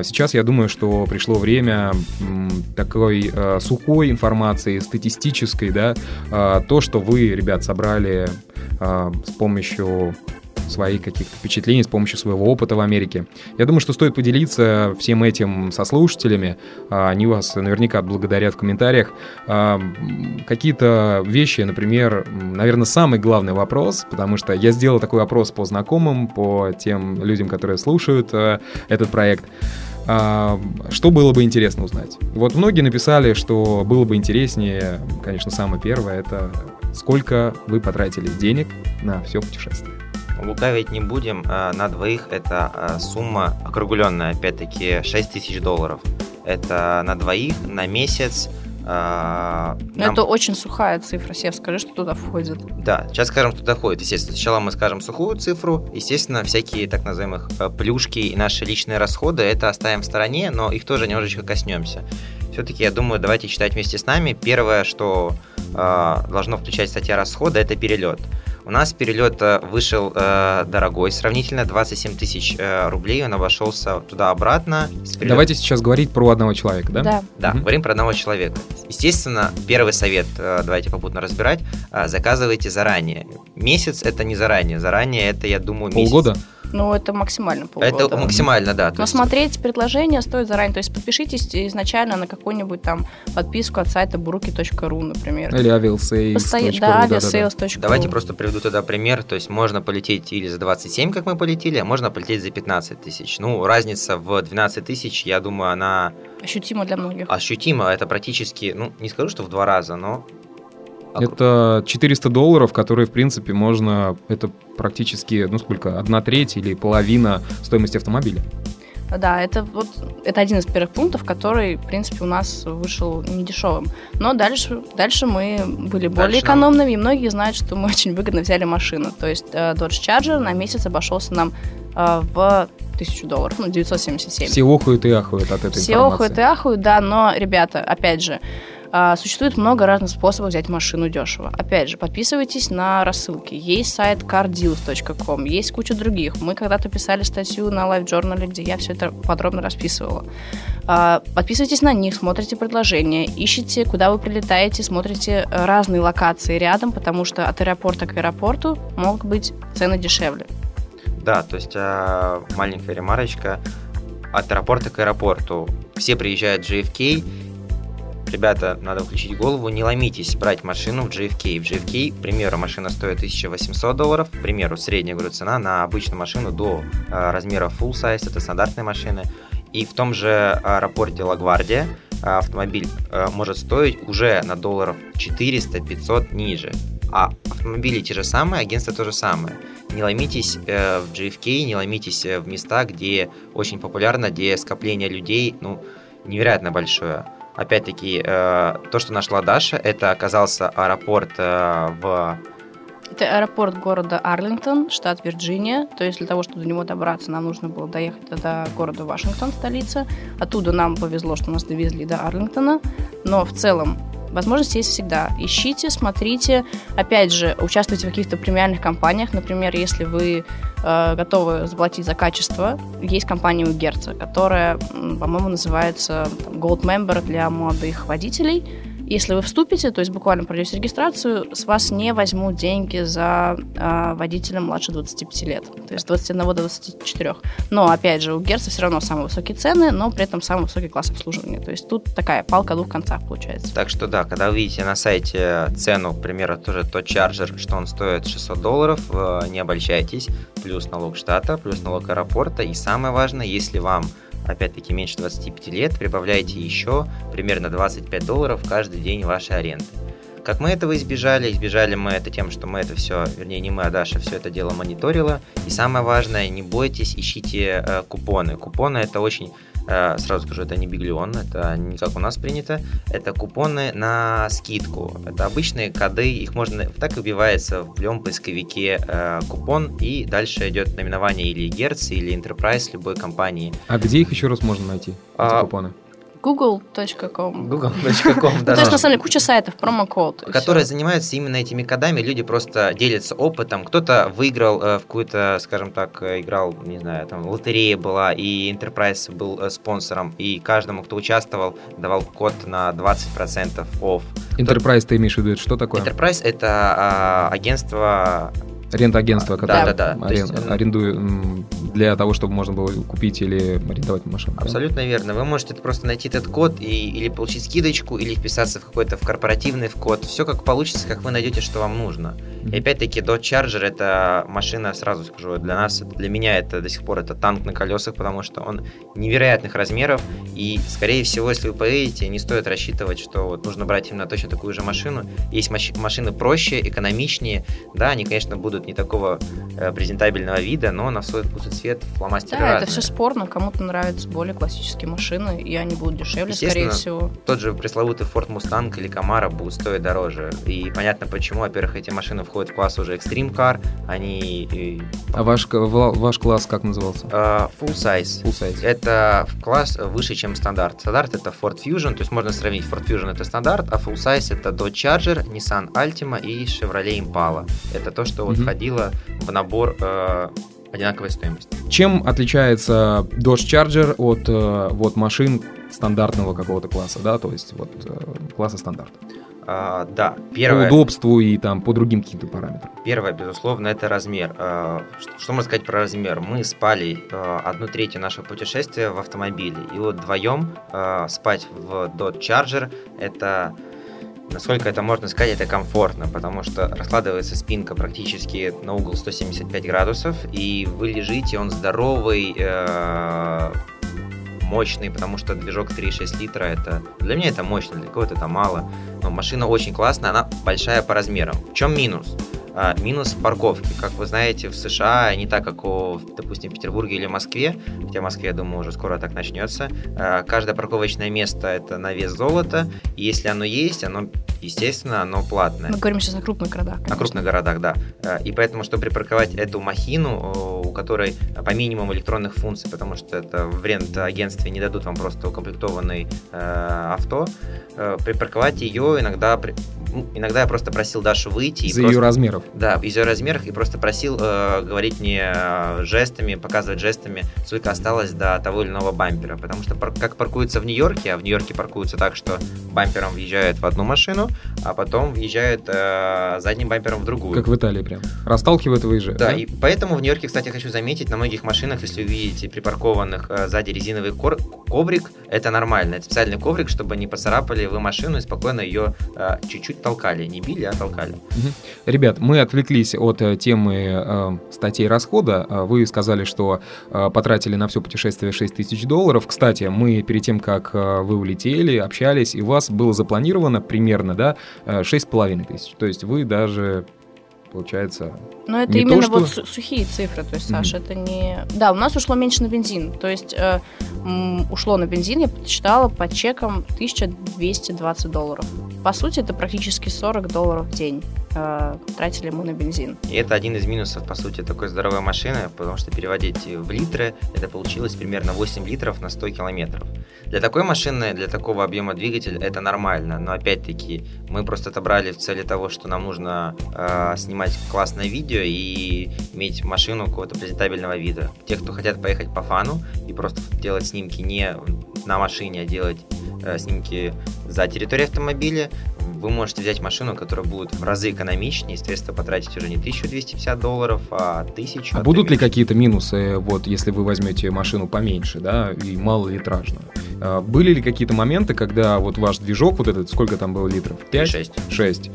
Сейчас, я думаю, что пришло время такой сухой информации, статистической, да, то, что вы, ребят, собрали с помощью своих каких-то впечатлений, с помощью своего опыта в Америке. Я думаю, что стоит поделиться всем этим со слушателями. Они вас наверняка благодарят в комментариях. Какие-то вещи, например, наверное, самый главный вопрос, потому что я сделал такой опрос по знакомым, по тем людям, которые слушают этот проект. Что было бы интересно узнать? Вот многие написали, что было бы интереснее, конечно, самое первое, это сколько вы потратили денег на все путешествие. Лукавить не будем, на двоих это сумма округленная, опять-таки, $6000. Это на двоих, на месяц. Это очень сухая цифра, Сев, скажи, что туда входит. Да, сейчас скажем, что туда входит, естественно. Сначала мы скажем сухую цифру, естественно, всякие так называемых плюшки и наши личные расходы, это оставим в стороне, но их тоже немножечко коснемся. Все-таки, я думаю, давайте читать вместе с нами. Первое, что должно включать статья расхода, это перелет. У нас перелет вышел дорогой, сравнительно 27 тысяч рублей, он обошелся туда-обратно. Давайте сейчас говорить про одного человека, да? Да, да, говорим про одного человека. Естественно, первый совет, давайте попутно разбирать, заказывайте заранее. Месяц это не заранее, заранее это, я думаю, месяц. Полгода? Ну, это максимально полгода. Это максимально, да. Но смотреть предложение стоит заранее. То есть подпишитесь изначально на какую-нибудь там подписку от сайта buruki.ru, например. Или aviasales.ru. Да, aviasales.ru. Давайте просто приведу тогда пример. То есть можно полететь или за 27, как мы полетели, а можно полететь за 15 тысяч. Ну, разница в 12 тысяч, я думаю, она... Ощутима для многих. Ощутима. Это практически, ну, не скажу, что в 2 раза, но... Это $400, которые, в принципе, можно... Это практически, ну сколько, 1/3 или половина стоимости автомобиля. Да, это один из первых пунктов, который, в принципе, у нас вышел недешевым. Но дальше мы были более экономными, и многие знают, что мы очень выгодно взяли машину. То есть Dodge Charger на месяц обошелся нам в $1000, ну, 977. Все охуют и ахуют от этой информации. Все охуют и ахуют, да, но, ребята, опять же, существует много разных способов взять машину дешево. Опять же, подписывайтесь на рассылки. Есть сайт cardeals.com, есть куча других. Мы когда-то писали статью на Life Journal, где я все это подробно расписывала. Подписывайтесь на них, смотрите предложения, ищите, куда вы прилетаете, смотрите разные локации рядом, потому что от аэропорта к аэропорту могут быть цены дешевле. Да, то есть маленькая ремарочка. От аэропорта к аэропорту. Все приезжают в JFK. Ребята, надо включить голову, не ломитесь брать машину в JFK. В JFK, к примеру, машина стоит $1800, к примеру, средняя цена на обычную машину до размера full size, это стандартные машины. И в том же аэропорте Лагвардия автомобиль может стоить уже на долларов 400-500 ниже. А автомобили те же самые, агентства то же самое. Не ломитесь в JFK, не ломитесь в места, где очень популярно, где скопление людей, ну, невероятно большое. Опять-таки, то, что нашла Даша, это оказался аэропорт Это аэропорт города Арлингтон, штат Вирджиния. То есть для того, чтобы до него добраться, нам нужно было доехать до города Вашингтон, столица. Оттуда нам повезло, что нас довезли до Арлингтона. Но в целом возможности есть всегда. Ищите, смотрите. Опять же, участвуйте в каких-то премиальных компаниях. Например, если вы готовы заплатить за качество, есть компания у Герца, которая, по-моему, называется Gold Member для молодых водителей. Если вы вступите, то есть буквально пройдете регистрацию, с вас не возьмут деньги за водителя младше 25 лет, то есть с 21 до 24. Но, опять же, у Герца все равно самые высокие цены, но при этом самый высокий класс обслуживания. То есть тут такая палка двух концов получается. Так что да, когда вы видите на сайте цену, к примеру, тоже тот Charger, что он стоит $600, не обольщайтесь, плюс налог штата, плюс налог аэропорта. И самое важное, если вам опять-таки меньше 25 лет, прибавляйте еще примерно $25 каждый день вашей аренды. Как мы этого избежали? Избежали мы это тем, что мы это все, вернее не мы, а Даша все это дело мониторила. И самое важное, не бойтесь, ищите купоны. Купоны это очень, сразу скажу, это не биглион, это не как у нас принято. Это купоны на скидку. Это обычные коды, их можно, так и вбивается в любом поисковике купон. И дальше идет наименование или Герц, или Enterprise любой компании. А где их еще раз можно найти, эти купоны? Google.com. Google.com, да. То есть, на самом деле, куча сайтов, промокод. Которые занимаются именно этими кодами, люди просто делятся опытом. Кто-то выиграл в какую-то, скажем так, играл, не знаю, там лотерея была, и Enterprise был спонсором, и каждому, кто участвовал, давал код на 20% off. Enterprise, ты имеешь в виду, что такое? Enterprise – это агентство... Рент-агентство, которое арендует для того, чтобы можно было купить или арендовать машину. Абсолютно верно. Вы можете просто найти этот код или получить скидочку, или вписаться в какой-то корпоративный код. Все как получится, как вы найдете, что вам нужно. И опять-таки Dodge Charger это машина, сразу скажу, для нас, для меня это до сих пор это танк на колесах, потому что он невероятных размеров. И, скорее всего, если вы поедете, не стоит рассчитывать, что вот нужно брать именно точно такую же машину. Есть машины проще, экономичнее. Да, они, конечно, будут не такого презентабельного вида, но на свой вкус и цвет фломастеры разные. Да, это все спорно. Кому-то нравятся более классические машины, и они будут дешевле, скорее всего. Тот же пресловутый Ford Mustang или Camaro будут стоить дороже. И понятно почему. Во-первых, эти машины входят в класс уже Extreme Car. Они... А ваш класс как назывался? Full Size. Это класс выше, чем стандарт. Стандарт это Ford Fusion, то есть можно сравнить. Ford Fusion это стандарт, а Full Size это Dodge Charger, Nissan Altima и Chevrolet Impala. Это то, что вот входила в набор одинаковой стоимости. Чем отличается Dodge Charger от машин стандартного какого-то класса, да, то есть вот класса стандарт? Да, первое... По удобству и там по другим каким-то параметрам. Первое, безусловно, это размер. Что можно сказать про размер? Мы спали 1/3 нашего путешествия в автомобиле, и вот вдвоем спать в Dodge Charger это... Насколько это можно сказать, это комфортно, потому что раскладывается спинка практически на угол 175 градусов, и вы лежите, он здоровый, мощный, потому что движок 3,6 литра, это для меня это мощно, для кого-то это мало, но машина очень классная, она большая по размерам. В чем минус? Минус парковки. Как вы знаете, в США, не так, как, допустим, в Петербурге или Москве, хотя в Москве, я думаю, уже скоро так начнется, каждое парковочное место – это на вес золота, и если оно есть, оно, естественно, оно платное. Мы говорим сейчас о крупных городах. Конечно. О крупных городах, да. И поэтому, чтобы припарковать эту махину, у которой по минимуму электронных функций, потому что это в рент-агентстве не дадут вам просто укомплектованный авто, припарковать ее иногда я просто просил Дашу выйти. Из-за ее размеров. Да, из-за ее размеров, и просто просил говорить мне жестами, показывать жестами, сколько осталось до того или иного бампера. Потому что как паркуются в Нью-Йорке, а в Нью-Йорке паркуются так, что бампером въезжают в одну машину, а потом въезжают задним бампером в другую. Как в Италии прям. Расталкивают, выезжают. Да, да, и поэтому в Нью-Йорке, кстати, хочу заметить, на многих машинах, если увидите припаркованных сзади резиновый коврик, это нормально. Это специальный коврик, чтобы не поцарапали вы машину и спокойно ее чуть-чуть толкали. Не били, а толкали. Ребят, мы отвлеклись от темы статей расхода. Вы сказали, что потратили на все путешествие $6000. Кстати, мы перед тем, как вы улетели, общались, и у вас было запланировано примерно, да, 6500. То есть вы даже... Получается. Но это именно то, вот что... сухие цифры, то есть, Саша, это не... Да, у нас ушло меньше на бензин, то есть ушло на бензин, я подсчитала по чекам $1220. По сути, это практически $40 в день тратили мы на бензин. И это один из минусов, по сути, такой здоровой машины, потому что переводить в литры, это получилось примерно 8 литров на 100 километров. Для такой машины, для такого объема двигателя это нормально, но опять-таки мы просто отобрали в цели того, что нам нужно снимать классное видео и иметь машину какого-то презентабельного вида. Те, кто хотят поехать по фану и просто делать снимки не на машине, а делать снимки за территорией автомобиля, вы можете взять машину, которая будет в разы экономичнее, естественно, потратить уже не $1250, а 1000. А будут ли какие-то минусы, вот, если вы возьмете машину поменьше, да, и малолитражную? Были ли какие-то моменты, когда вот ваш движок, вот этот, сколько там было литров? 5? 6. 6.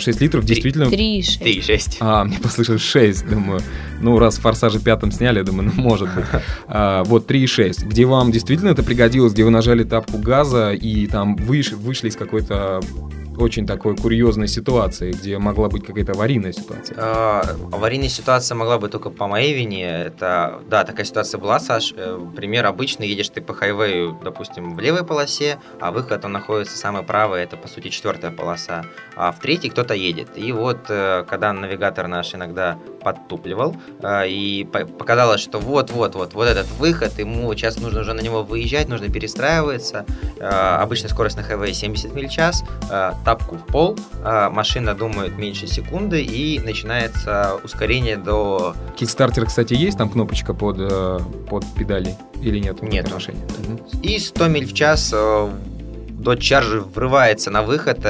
6 литров 3, действительно... 3,6. А, мне послышалось 6, думаю. Ну, раз «Форсажи» 5-м сняли, думаю, ну, может быть. Вот 3,6. Где вам действительно это пригодилось, где вы нажали тапку газа и там вышли из какой-то... очень такой курьезной ситуации, где могла быть какая-то аварийная ситуация? Аварийная ситуация могла быть только по моей вине. Это, да, такая ситуация была, Саш. Пример обычный. Едешь ты по хайвею, допустим, в левой полосе, а выход, он находится самый правый, это, по сути, 4-я полоса. А в 3-й кто-то едет. И вот, когда навигатор наш иногда подтупливал, и показалось, что вот этот выход, ему сейчас нужно уже на него выезжать, нужно перестраиваться. Обычная скорость на хайвее 70 миль в час, тапку в пол, машина думает меньше секунды, и начинается ускорение до... Кикстартер, кстати, есть там кнопочка под педали или нет? Нет. И 100 миль в час Dodge Charger врывается на выход,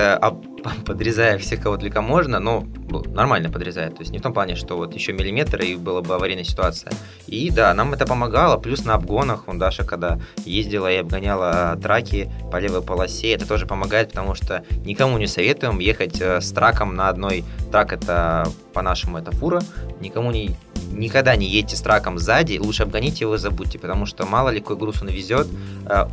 подрезая всех, кого только можно, но нормально подрезает. То есть не в том плане, что вот еще миллиметр, и была бы аварийная ситуация. И да, нам это помогало. Плюс на обгонах, вон Даша, когда ездила и обгоняла траки по левой полосе, это тоже помогает, потому что никому не советуем ехать с траком на одной. Трак, это по-нашему, это фура. Никогда не едьте с траком сзади, лучше обгоните его и забудьте, потому что мало ли какой груз он везет.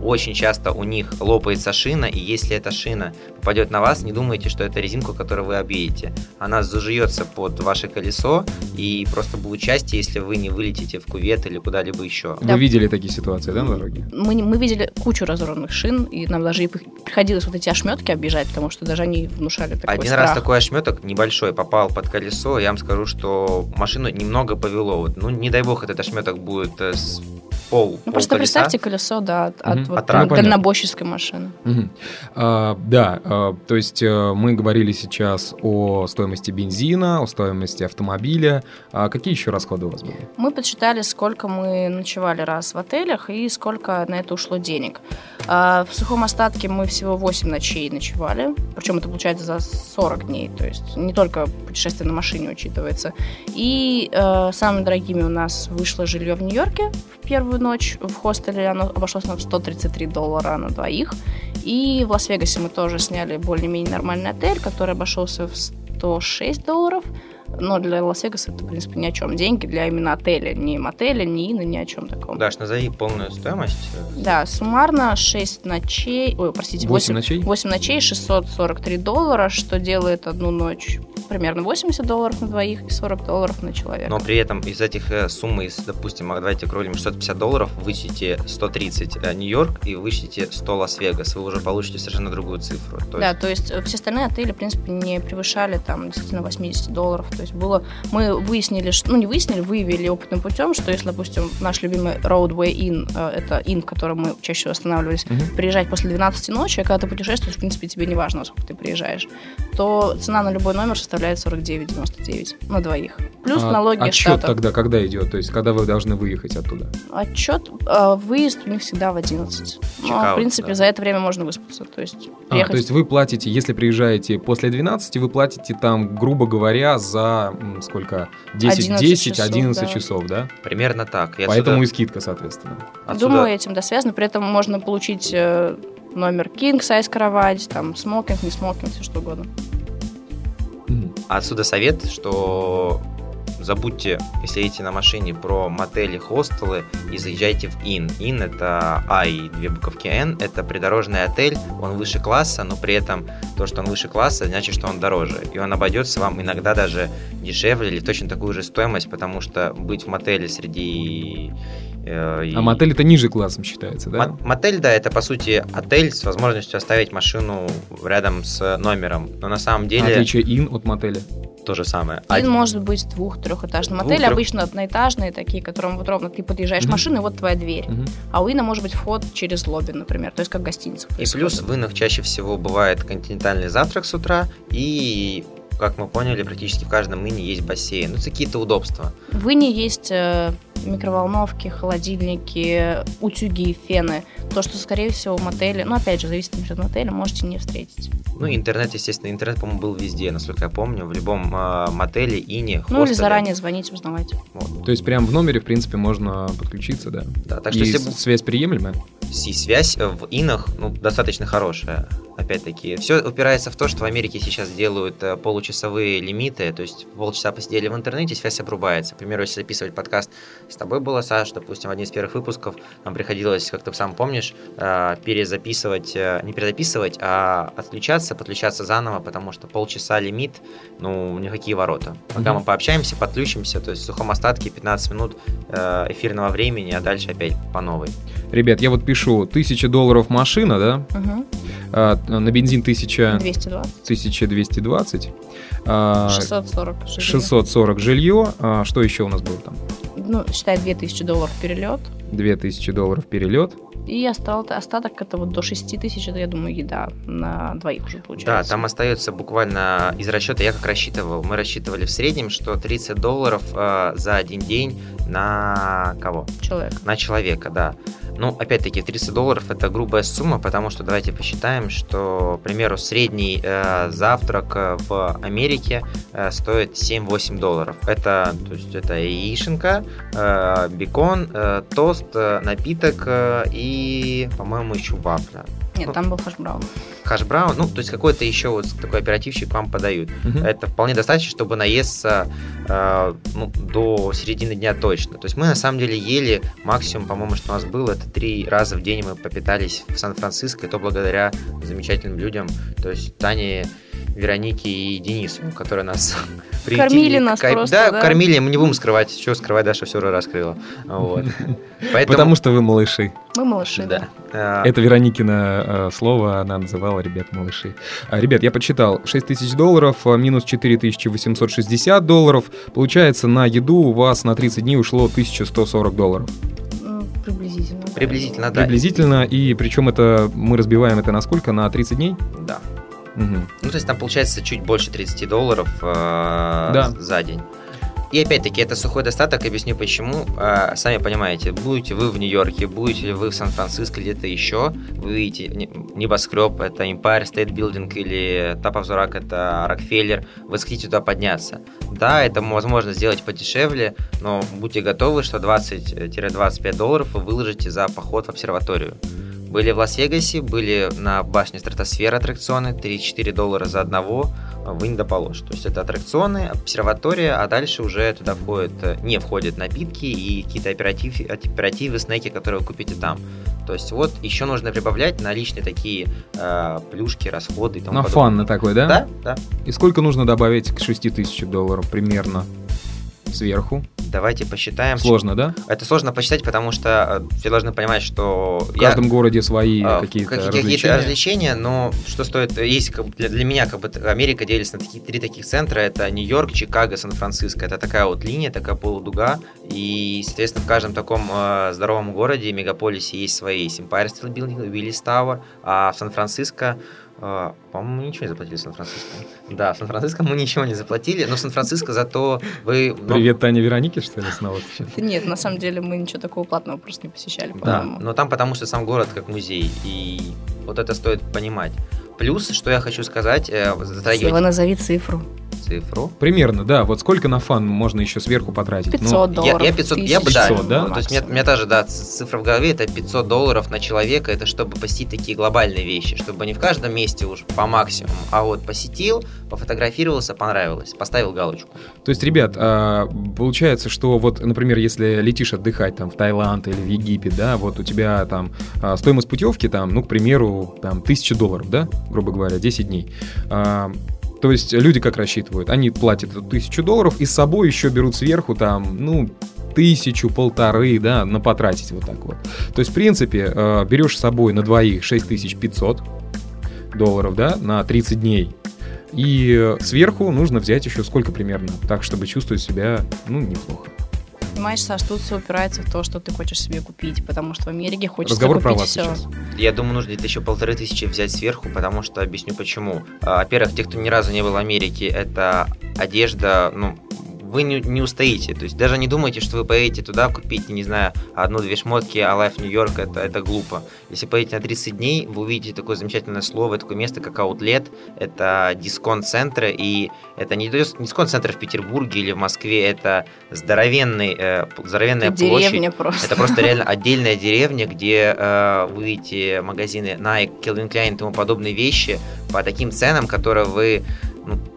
Очень часто у них лопается шина, и если эта шина попадет на вас, не думайте, что это резинка, которую вы объедете. Она зажуется под ваше колесо, и просто будет счастье, если вы не вылетите в кювет или куда-либо еще. Вы видели такие ситуации, да, на дороге? Мы видели кучу разорванных шин, и нам даже приходилось вот эти ошметки объезжать, потому что даже они внушали такой страх. Один раз такой ошметок небольшой попал под колесо, я вам скажу, что машину немного повело. Вот, ну, не дай бог, этот ошметок будет с пол. Ну, просто колеса. Представьте колесо, да, от дальнобойщической машины. То есть мы говорили сейчас о стоимости бензина, о стоимости автомобиля. Какие еще расходы у вас были? Мы подсчитали, сколько мы ночевали раз в отелях и сколько на это ушло денег. В сухом остатке мы всего 8 ночей ночевали, причем это получается за 40 дней, то есть не только путешествие на машине учитывается. И самыми дорогими у нас вышло жилье в Нью-Йорке в первую ночь. В хостеле оно обошлось нам в $133 на двоих. И в Лас-Вегасе мы тоже сняли более-менее нормальный отель, который обошелся в $106. Но для Лас-Вегаса это, в принципе, ни о чем. Деньги для именно отеля, не мотеля, не инна, ни о чем таком. Даш, назови полную стоимость. Да, суммарно 8 ночей, $643, что делает одну ночь примерно $80 на двоих и $40 на человека. Но при этом из этих сумм, допустим, давайте крутим $650, вычтите 130 Нью-Йорк и вычтите 100 Лас-Вегас, вы уже получите совершенно другую цифру. То есть все остальные отели, в принципе, не превышали там действительно $80. То есть было, мы выяснили, выявили опытным путем, что если, допустим, наш любимый Roadway Inn, это Inn, в котором мы чаще всего останавливались, приезжать после 12 ночи, а когда ты путешествуешь, в принципе, тебе не важно, сколько ты приезжаешь, то цена на любой номер составляет $49.99 на двоих. Плюс налоги штата. Отчет тогда когда идет? То есть когда вы должны выехать оттуда? Отчет, выезд у них всегда в 11. Но, в принципе, за это время можно выспаться. То есть вы платите, если приезжаете после 12, вы платите там, грубо говоря, за сколько? 10-11 часов, да? Примерно так. Поэтому и скидка, соответственно. Думаю, этим связано. При этом можно получить номер кинг-сайз кровать, там, смокинг, не смокинг, все что угодно. Отсюда совет, что забудьте, если едете на машине, про мотели, хостелы и заезжайте в Inn. Inn — это А и две буковки Н, это придорожный отель, он выше класса, но при этом то, что он выше класса, значит, что он дороже. И он обойдется вам иногда даже дешевле или точно такую же стоимость, потому что быть в мотеле среди... А мотель это ниже классом считается, да? Мотель, да, это по сути отель с возможностью оставить машину рядом с номером. Но на самом деле... Отличие Inn от мотеля? То же самое. Inn может быть двух-трехэтажный. Мотель обычно одноэтажные, такие, которым вот ровно ты подъезжаешь машину, и вот твоя дверь. А у Инна может быть вход через лобби, например, то есть как гостиница. И плюс в Иннах чаще всего бывает континентальный завтрак с утра и... Как мы поняли, практически в каждом Инне есть бассейн. Ну, это какие-то удобства. В Инне есть микроволновки, холодильники, утюги, фены. То, что, скорее всего, в мотеле, ну, опять же, зависит от мотеля, можете не встретить. Ну, интернет, естественно. Интернет, по-моему, был везде, насколько я помню. В любом мотеле, Инне, хостеле. Ну, или заранее звонить, узнавать. Вот. То есть, прямо в номере, в принципе, можно подключиться, да? Да, так что... И если... связь приемлемая? И связь в Иннах, ну, достаточно хорошая. Опять-таки, все упирается в то, что в Америке сейчас делают получасовые лимиты, то есть полчаса посидели в интернете, связь обрубается. К примеру, если записывать подкаст с тобой было, Саш, допустим, один из первых выпусков, нам приходилось, как ты сам помнишь, не перезаписывать, а отключаться, подключаться заново, потому что полчаса лимит, ну, никакие ворота. Пока мы пообщаемся, подключимся, то есть в сухом остатке 15 минут эфирного времени, а дальше опять по новой. Ребят, я вот пишу, $1000 машина, да? На бензин 1220, 640 жилье. Что еще у нас было там? Ну, считай, $2000 перелет. $2000 перелет. И остаток это вот до 6000, это, я думаю, еда на двоих уже получается. Да, там остается буквально из расчета, я как рассчитывал, мы рассчитывали в среднем, что $30 за один день на кого? Человек. На человека, да. Ну, опять-таки, $30 это грубая сумма, потому что давайте посчитаем, что, к примеру, средний завтрак в Америке стоит $7-8. Это яишенка, бекон, тост, напиток и, по-моему, еще вафля. Нет, там был хэшбраун. Хэшбраун, ну, то есть какой-то еще вот такой оперативчик вам подают. Это вполне достаточно, чтобы наесться до середины дня точно. То есть мы на самом деле ели максимум, по-моему, что у нас было, это 3 раза в день мы попитались в Сан-Франциско, и то благодаря замечательным людям, то есть Тане, Веронике и Денису, которые нас приютили. Кормили нас просто, да? Кормили, мы не будем скрывать, что скрывать, Даша все раскрыла. Потому что вы малыши. Мы малыши, да. Это Вероникино слово, она называла ребят малыши. Ребят, я подсчитал, $6000 минус $4860, получается на еду у вас на 30 дней ушло $1140. Приблизительно. Приблизительно, да. Приблизительно, и причем это мы разбиваем это на сколько, на 30 дней? Да. Ну, то есть там получается чуть больше $30 за день. И опять-таки, это сухой достаток, объясню почему. Сами понимаете, будете вы в Нью-Йорке, будете ли вы в Сан-Франциско, где-то еще, вы видите небоскреб, это Empire State Building или Тапавзурак, это Рокфеллер, вы хотите туда подняться. Да, это возможно сделать подешевле, но будьте готовы, что $20-25 вы выложите за поход в обсерваторию. Были в Лас-Вегасе, были на башне Стратосферы аттракционы, $3-4 за одного, в Индополож. То есть это аттракционы, обсерватория, а дальше уже туда не входят напитки и какие-то аперитивы, снеки, которые вы купите там. То есть вот еще нужно прибавлять наличные такие плюшки, расходы и тому подобное. На фан на такой, да? Да, да. И сколько нужно добавить к $6000 примерно сверху? Давайте посчитаем. Сложно, да? Это сложно посчитать, потому что все должны понимать, что... В каждом городе свои какие-то развлечения, но что стоит... Есть для меня как бы Америка делится на три таких центра. Это Нью-Йорк, Чикаго, Сан-Франциско. Это такая вот линия, такая полудуга. И, соответственно, в каждом таком здоровом городе, мегаполисе есть свои. Empire State Building, Willis Tower, а в Сан-Франциско... По-моему, мы ничего не заплатили в Сан-Франциско. Да, в Сан-Франциско мы ничего не заплатили, но в Сан-Франциско зато вы... Привет, Таня, Вероники, что ли, снова? Нет, на самом деле мы ничего такого платного просто не посещали, по-моему. Да, но там потому что сам город как музей, и вот это стоит понимать. Плюс, что я хочу сказать... Сева, назови цифру. Цифру. Примерно, да. Вот сколько на фан можно еще сверху потратить? $500. Я 500, 1000, я бы, да. 500, да? То есть у меня даже, да, цифра в голове, это $500 на человека, это чтобы посетить такие глобальные вещи, чтобы не в каждом месте уж по максимуму, а вот посетил, пофотографировался, понравилось, поставил галочку. То есть, ребят, получается, что вот, например, если летишь отдыхать там в Таиланд или в Египет, да, вот у тебя там стоимость путевки там, ну, к примеру, там $1000, да, грубо говоря, 10 дней. То есть люди как рассчитывают? Они платят $1000 и с собой еще берут сверху там, ну, 1000-1500, да, на потратить вот так вот. То есть, в принципе, берешь с собой на двоих $6500, да, на 30 дней. И сверху нужно взять еще сколько примерно, так, чтобы чувствовать себя, ну, неплохо. Понимаешь, Саш, тут все упирается в то, что ты хочешь себе купить, потому что в Америке хочется купить все. Сейчас. Я думаю, нужно где-то еще 1500 взять сверху, потому что объясню почему. Во-первых, те, кто ни разу не был в Америке, это одежда, ну, вы не устоите. То есть даже не думайте, что вы поедете туда купить, не знаю, одну-две шмотки, а Life New York, это глупо. Если поедете на 30 дней, вы увидите такое замечательное слово, такое место, как аутлет, это дисконт-центры, и это не дисконт-центр в Петербурге или в Москве, это здоровенная площадь. Просто. Это просто реально отдельная деревня, где вы видите магазины Nike, Calvin Klein и тому подобные вещи по таким ценам, которые вы...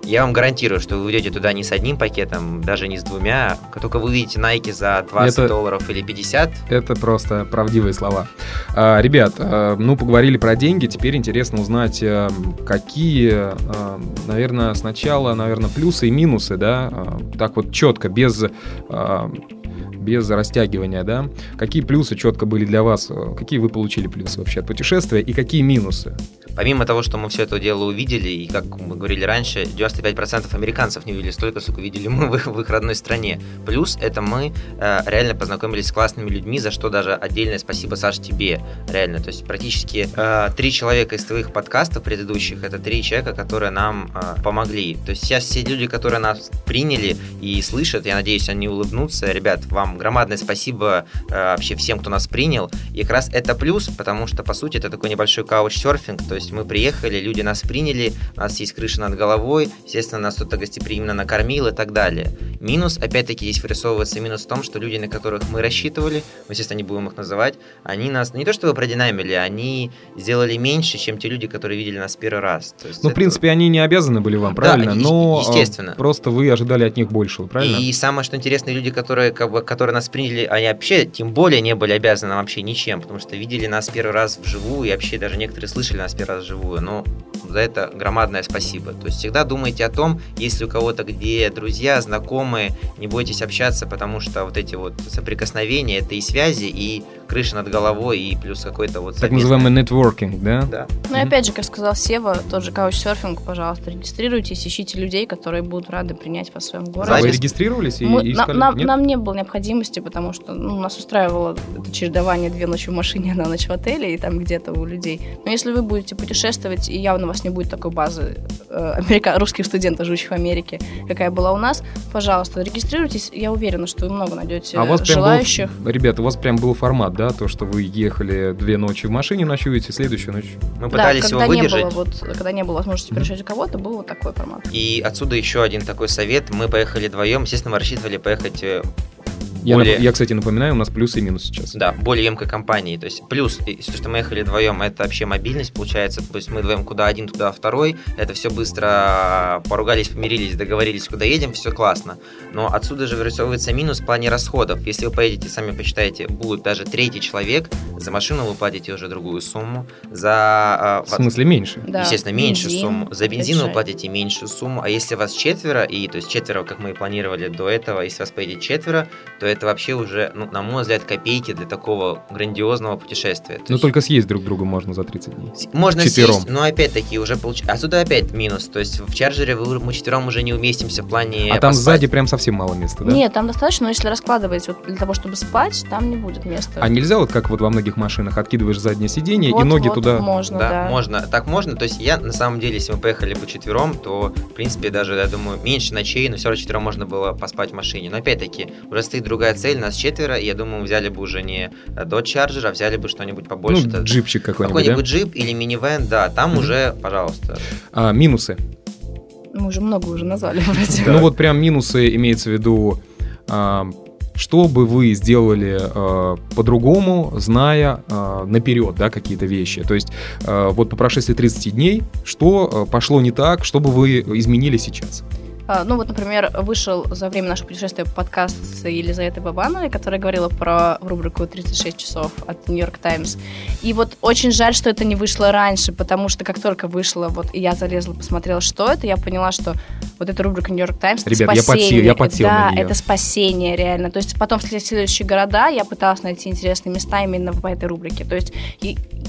Я вам гарантирую, что вы уйдете туда не с одним пакетом, даже не с двумя. Как только вы увидите Nike за $20 или 50. Это просто правдивые слова. Ребят, ну поговорили про деньги, теперь интересно узнать, какие, наверное, сначала, плюсы и минусы, да, так вот четко, без растягивания, да, какие плюсы четко были для вас, какие вы получили плюсы вообще от путешествия и какие минусы? Помимо того, что мы все это дело увидели, и как мы говорили раньше, 95% американцев не увидели столько, сколько увидели мы в их родной стране. Плюс это мы реально познакомились с классными людьми, за что даже отдельное спасибо, Саш, тебе, реально. То есть практически 3 человека из твоих подкастов предыдущих, это 3 человека, которые нам помогли. То есть сейчас все люди, которые нас приняли и слышат, я надеюсь, они улыбнутся. Ребят, вам громадное спасибо вообще всем, кто нас принял. И как раз это плюс, потому что, по сути, это такой небольшой каучсерфинг. То есть мы приехали, люди нас приняли, у нас есть крыша над головой, естественно, нас кто-то гостеприимно накормил и так далее. Минус, опять-таки, здесь вырисовывается минус в том, что люди, на которых мы рассчитывали, мы, естественно, не будем их называть, они нас не то чтобы продинамили, они сделали меньше, чем те люди, которые видели нас первый раз. То есть в принципе, они не обязаны были вам, правильно? Да, но естественно. Просто вы ожидали от них большего, правильно? И самое, что интересно, люди, которые нас приняли, они вообще, тем более, не были обязаны нам вообще ничем, потому что видели нас первый раз вживую, и вообще даже некоторые слышали нас первый раз вживую, но за это громадное спасибо. То есть всегда думайте о том, если у кого-то где друзья, знакомые, не бойтесь общаться, потому что вот эти вот соприкосновения, это и связи, и крыша над головой, и плюс какой-то вот... Так называемый нетворкинг, да? Да. Ну и опять же, как сказал Сева, тот же каучсерфинг, пожалуйста, регистрируйтесь, ищите людей, которые будут рады принять вас в своем городе. Вы регистрировались? Нам не было необходимо, потому что нас устраивало это чередование 2 ночи в машине, 1 ночь в отеле и там где-то у людей. Но если вы будете путешествовать, и явно у вас не будет такой базы русских студентов, живущих в Америке, какая была у нас, пожалуйста, регистрируйтесь. Я уверена, что вы много найдете желающих. Ребята, у вас прям был формат, да, то, что вы ехали 2 ночи в машине, ночуете, следующую ночь. Мы пытались его выдержать. Когда не было возможности пережить кого-то, был вот такой формат. И отсюда еще один такой совет. Мы поехали вдвоем. Естественно, мы рассчитывали поехать... более... Я, кстати, напоминаю, у нас плюсы и минусы сейчас. Да, более емкой компании. То есть плюс, что мы ехали вдвоем, это вообще мобильность получается. То есть мы вдвоем куда один, туда второй. Это все быстро поругались, помирились, договорились, куда едем, все классно. Но отсюда же вырисовывается минус в плане расходов. Если вы поедете, сами посчитаете, будет даже третий человек, за машину вы платите уже другую сумму. За... В смысле меньше? Да. Естественно, меньше сумму. За бензин вы платите меньшую сумму. А если вас четверо, и то есть четверо, как мы и планировали до этого, если вас поедет четверо, то это вообще уже, ну, на мой взгляд, копейки для такого грандиозного путешествия. То но есть... только съесть друг друга можно за 30 дней. Можно четвером съесть, но опять-таки уже получается. Отсюда опять минус. То есть в чарджере мы четвером уже не уместимся в плане... А там поспать. Сзади прям совсем мало места, да? Нет, там достаточно, но если раскладывать вот для того, чтобы спать, там не будет места. А нельзя вот как вот во многих машинах откидываешь заднее сиденье вот, и ноги вот туда... Можно, да. Можно. Так можно. То есть я, на самом деле, если мы поехали бы четвером, то, в принципе, даже, я думаю, меньше ночей, но все равно четвером можно было поспать в машине. Но опять-таки, уже стоит другая цель, нас четверо, и я думаю, взяли бы уже не Dodge Charger, а взяли бы что-нибудь побольше. Ну, джипчик какой-нибудь, да? Какой-нибудь джип или минивэн, да, там уже, пожалуйста. А, минусы? Мы уже много уже назвали вроде. Ну вот прям минусы имеется в виду, что бы вы сделали по-другому, зная наперед, да, какие-то вещи. То есть вот по прошествии 30 дней, что пошло не так, что бы вы изменили сейчас? Ну вот, например, вышел за время нашего путешествия подкаст с Елизаветой Бабановой, которая говорила про рубрику «36 часов» от «Нью-Йорк Таймс». И вот очень жаль, что это не вышло раньше, потому что как только вышло, вот и я залезла, посмотрела, что это, я поняла, что вот эта рубрика «Нью-Йорк Таймс» — это спасение. Ребят, я подсел на нее. Да, это спасение реально. То есть потом в следующие города я пыталась найти интересные места именно по этой рубрике. То есть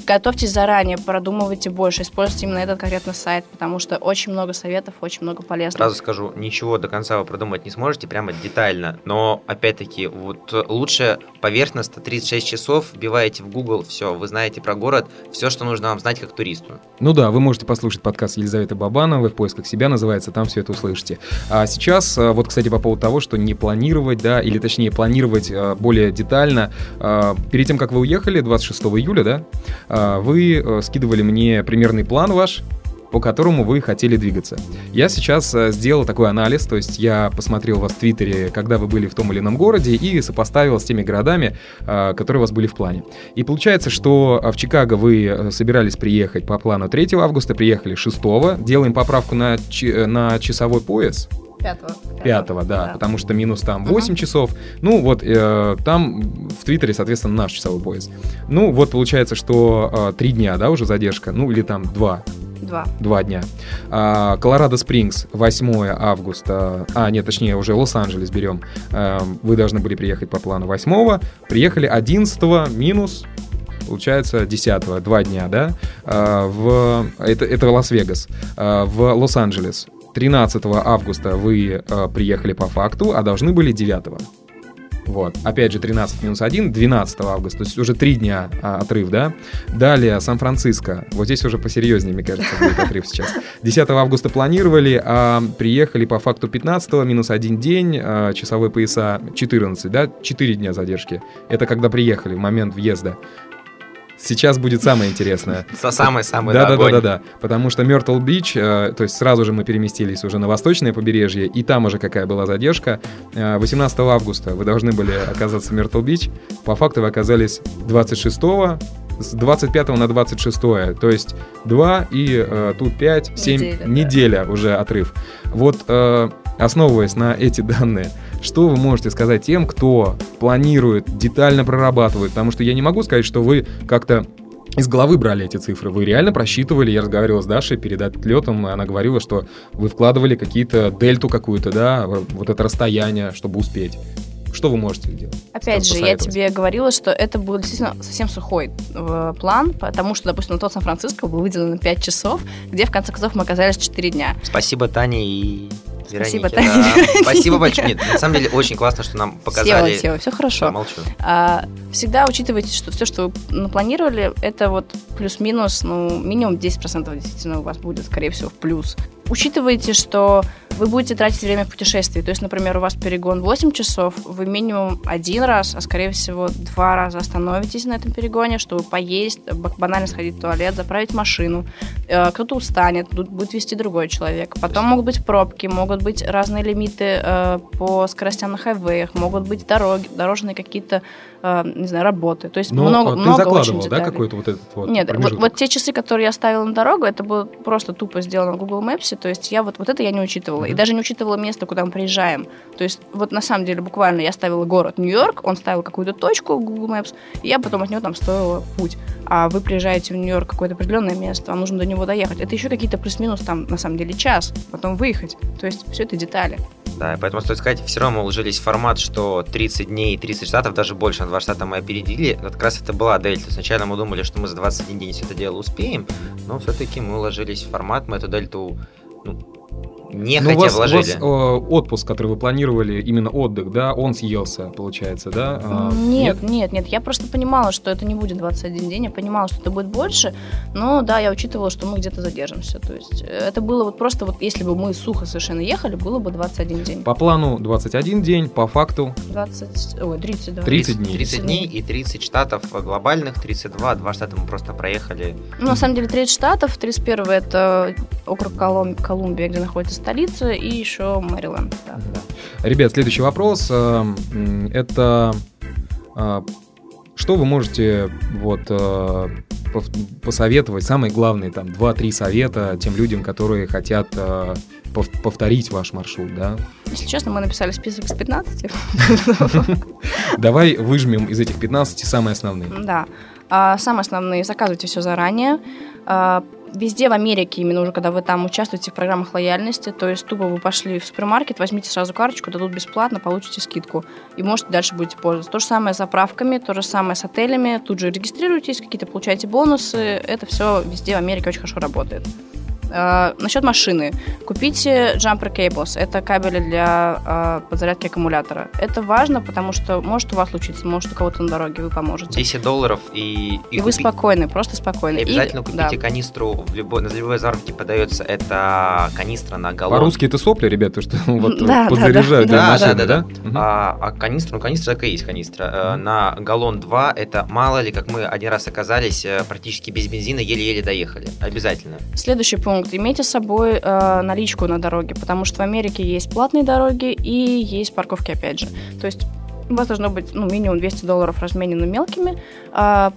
готовьтесь заранее, продумывайте больше, используйте именно этот конкретно сайт, потому что очень много советов, очень много полезных. Сразу скажу, ничего до конца вы продумать не сможете, прямо детально. Но, опять-таки, вот лучше поверхностно 36 часов, вбиваете в Google, все, вы знаете про город, все, что нужно вам знать как туристу. Ну да, вы можете послушать подкаст Елизаветы Бабановой, «В поисках себя» называется, там все это услышите. А сейчас, вот, кстати, по поводу того, что не планировать, да, или точнее планировать более детально. Перед тем, как вы уехали, 26 июля, да, вы скидывали мне примерный план ваш, по которому вы хотели двигаться. Я сейчас сделал такой анализ, то есть я посмотрел вас в Твиттере, когда вы были в том или ином городе, и сопоставил с теми городами, которые у вас были в плане. И получается, что в Чикаго вы собирались приехать по плану 3 августа, приехали 6, делаем поправку на часовой пояс. 5-го, да, потому что минус там 8 часов. Ну вот там в Твиттере, соответственно, наш часовой пояс. Ну вот получается, что 3 дня, да, уже задержка, ну или там 2. Два дня. Колорадо-Спрингс, 8 августа. А, нет, точнее, уже Лос-Анджелес берем. Вы должны были приехать по плану 8-го. Приехали 11-го, минус, получается, 10-го. 2 дня, да? Это Лас-Вегас. В Лос-Анджелес 13 августа вы приехали по факту, а должны были 9-го. Вот. Опять же, 13 минус 1, 12 августа, то есть уже 3 дня отрыв, да? Далее, Сан-Франциско. Вот здесь уже посерьезнее, мне кажется, будет отрыв сейчас. 10 августа планировали, а приехали по факту 15, минус 1 день, часовые пояса 14, да? 4 дня задержки. Это когда приехали, в момент въезда. Сейчас будет самое интересное. Самое-самое, да, огонь. Да. Потому что Мёртл Бич, то есть сразу же мы переместились уже на восточное побережье, и там уже какая была задержка. 18 августа вы должны были оказаться в Мёртл Бич. По факту вы оказались 26-го, с 25 на 26-е, то есть 2 и тут 5, 7, неделя да. Уже отрыв. Вот основываясь на эти данные, что вы можете сказать тем, кто планирует, детально прорабатывает? Потому что я не могу сказать, что вы как-то из головы брали эти цифры. Вы реально просчитывали. Я разговаривал с Дашей перед отлетом, и она говорила, что вы вкладывали какие-то дельту какую-то, да, вот это расстояние, чтобы успеть. Что вы можете делать? Опять же, я тебе говорила, что это был действительно совсем сухой план, потому что, допустим, на тот Сан-Франциско было выделено 5 часов, где, в конце концов, мы оказались 4 дня. Спасибо, Таня и Веронике. Спасибо, Таня. Да. Спасибо большое. Нет, на самом деле, очень классно, что нам показали. Сева, все хорошо. Молчу. Всегда учитывайте, что все, что вы напланировали, это вот плюс-минус, ну, минимум 10% действительно у вас будет, скорее всего, в плюс. Учитывайте, что вы будете тратить время в путешествии. То есть, например, у вас перегон 8 часов, вы минимум один раз, а скорее всего 2 раза остановитесь на этом перегоне, чтобы поесть, банально сходить в туалет, заправить машину. Кто-то устанет, будет вести другой человек. Потом могут быть пробки, могут быть разные лимиты по скоростям на хайвеях, могут быть дороги, дорожные какие-то, не знаю, работы. То есть много очень деталей. Да, какой-то вот этот вот нет, вот те часы, которые я ставила на дорогу, это было просто тупо сделано в Google Maps, то есть я вот это я не учитывала. И даже не учитывала место, куда мы приезжаем. То есть вот на самом деле буквально я ставила город Нью-Йорк, он ставил какую-то точку в Google Maps, и я потом от него там стоила путь. А вы приезжаете в Нью-Йорк, какое-то определенное место, вам нужно до него доехать. Это еще какие-то плюс-минус там на самом деле час, потом выехать. То есть все это детали. Да, и поэтому стоит сказать, все равно мы уложились в формат, что 30 дней и 30 штатов, даже больше, на 2 штата мы опередили. Вот как раз это была Дель. Сначала мы думали, что мы за 21 день все это дело успеем, но все-таки мы уложились в формат, мы эту Дельту, хотя вложили. У вас отпуск, который вы планировали, именно отдых, да, он съелся, получается, да? Нет. Я просто понимала, что это не будет 21 день, я понимала, что это будет больше, но да, я учитывала, что мы где-то задержимся. То есть это было вот просто, вот если бы мы сухо совершенно ехали, было бы 21 день. По плану 21 день, по факту? 30 дней. 30 дней и 30 штатов глобальных, 32, 2 штата мы просто проехали. На самом деле 30 штатов, 31 это округ Колумбия, где находится столица, и еще Мэриленд. Да. Ребят, следующий вопрос. Это что вы можете посоветовать, самые главные, там, 2-3 совета тем людям, которые хотят повторить ваш маршрут, да? Если честно, мы написали список с 15. Давай выжмем из этих 15 самые основные. Да. Самые основные. Заказывайте все заранее. Везде в Америке, именно уже когда вы там участвуете в программах лояльности, то есть тупо вы пошли в супермаркет, возьмите сразу карточку, дадут бесплатно, получите скидку и, может, дальше будете пользоваться. То же самое с заправками, то же самое с отелями, тут же регистрируйтесь, какие-то получаете бонусы, это все везде в Америке очень хорошо работает. Насчет машины. Купите jumper cables, это кабели для подзарядки аккумулятора. Это важно, потому что может у вас случиться, может у кого-то на дороге, вы поможете. $10 и вы спокойны, просто спокойны. И обязательно купите канистру, на любой заправке подается эта канистра на галлон. По-русски это сопли, ребята, что подзаряжают для машины, да? А канистра такая есть, канистра. На галлон 2 это мало ли, как мы один раз оказались практически без бензина, еле-еле доехали. Обязательно. Следующий пункт. Имейте с собой наличку на дороге, потому что в Америке есть платные дороги и есть парковки, опять же. То есть у вас должно быть минимум $200 разменено мелкими.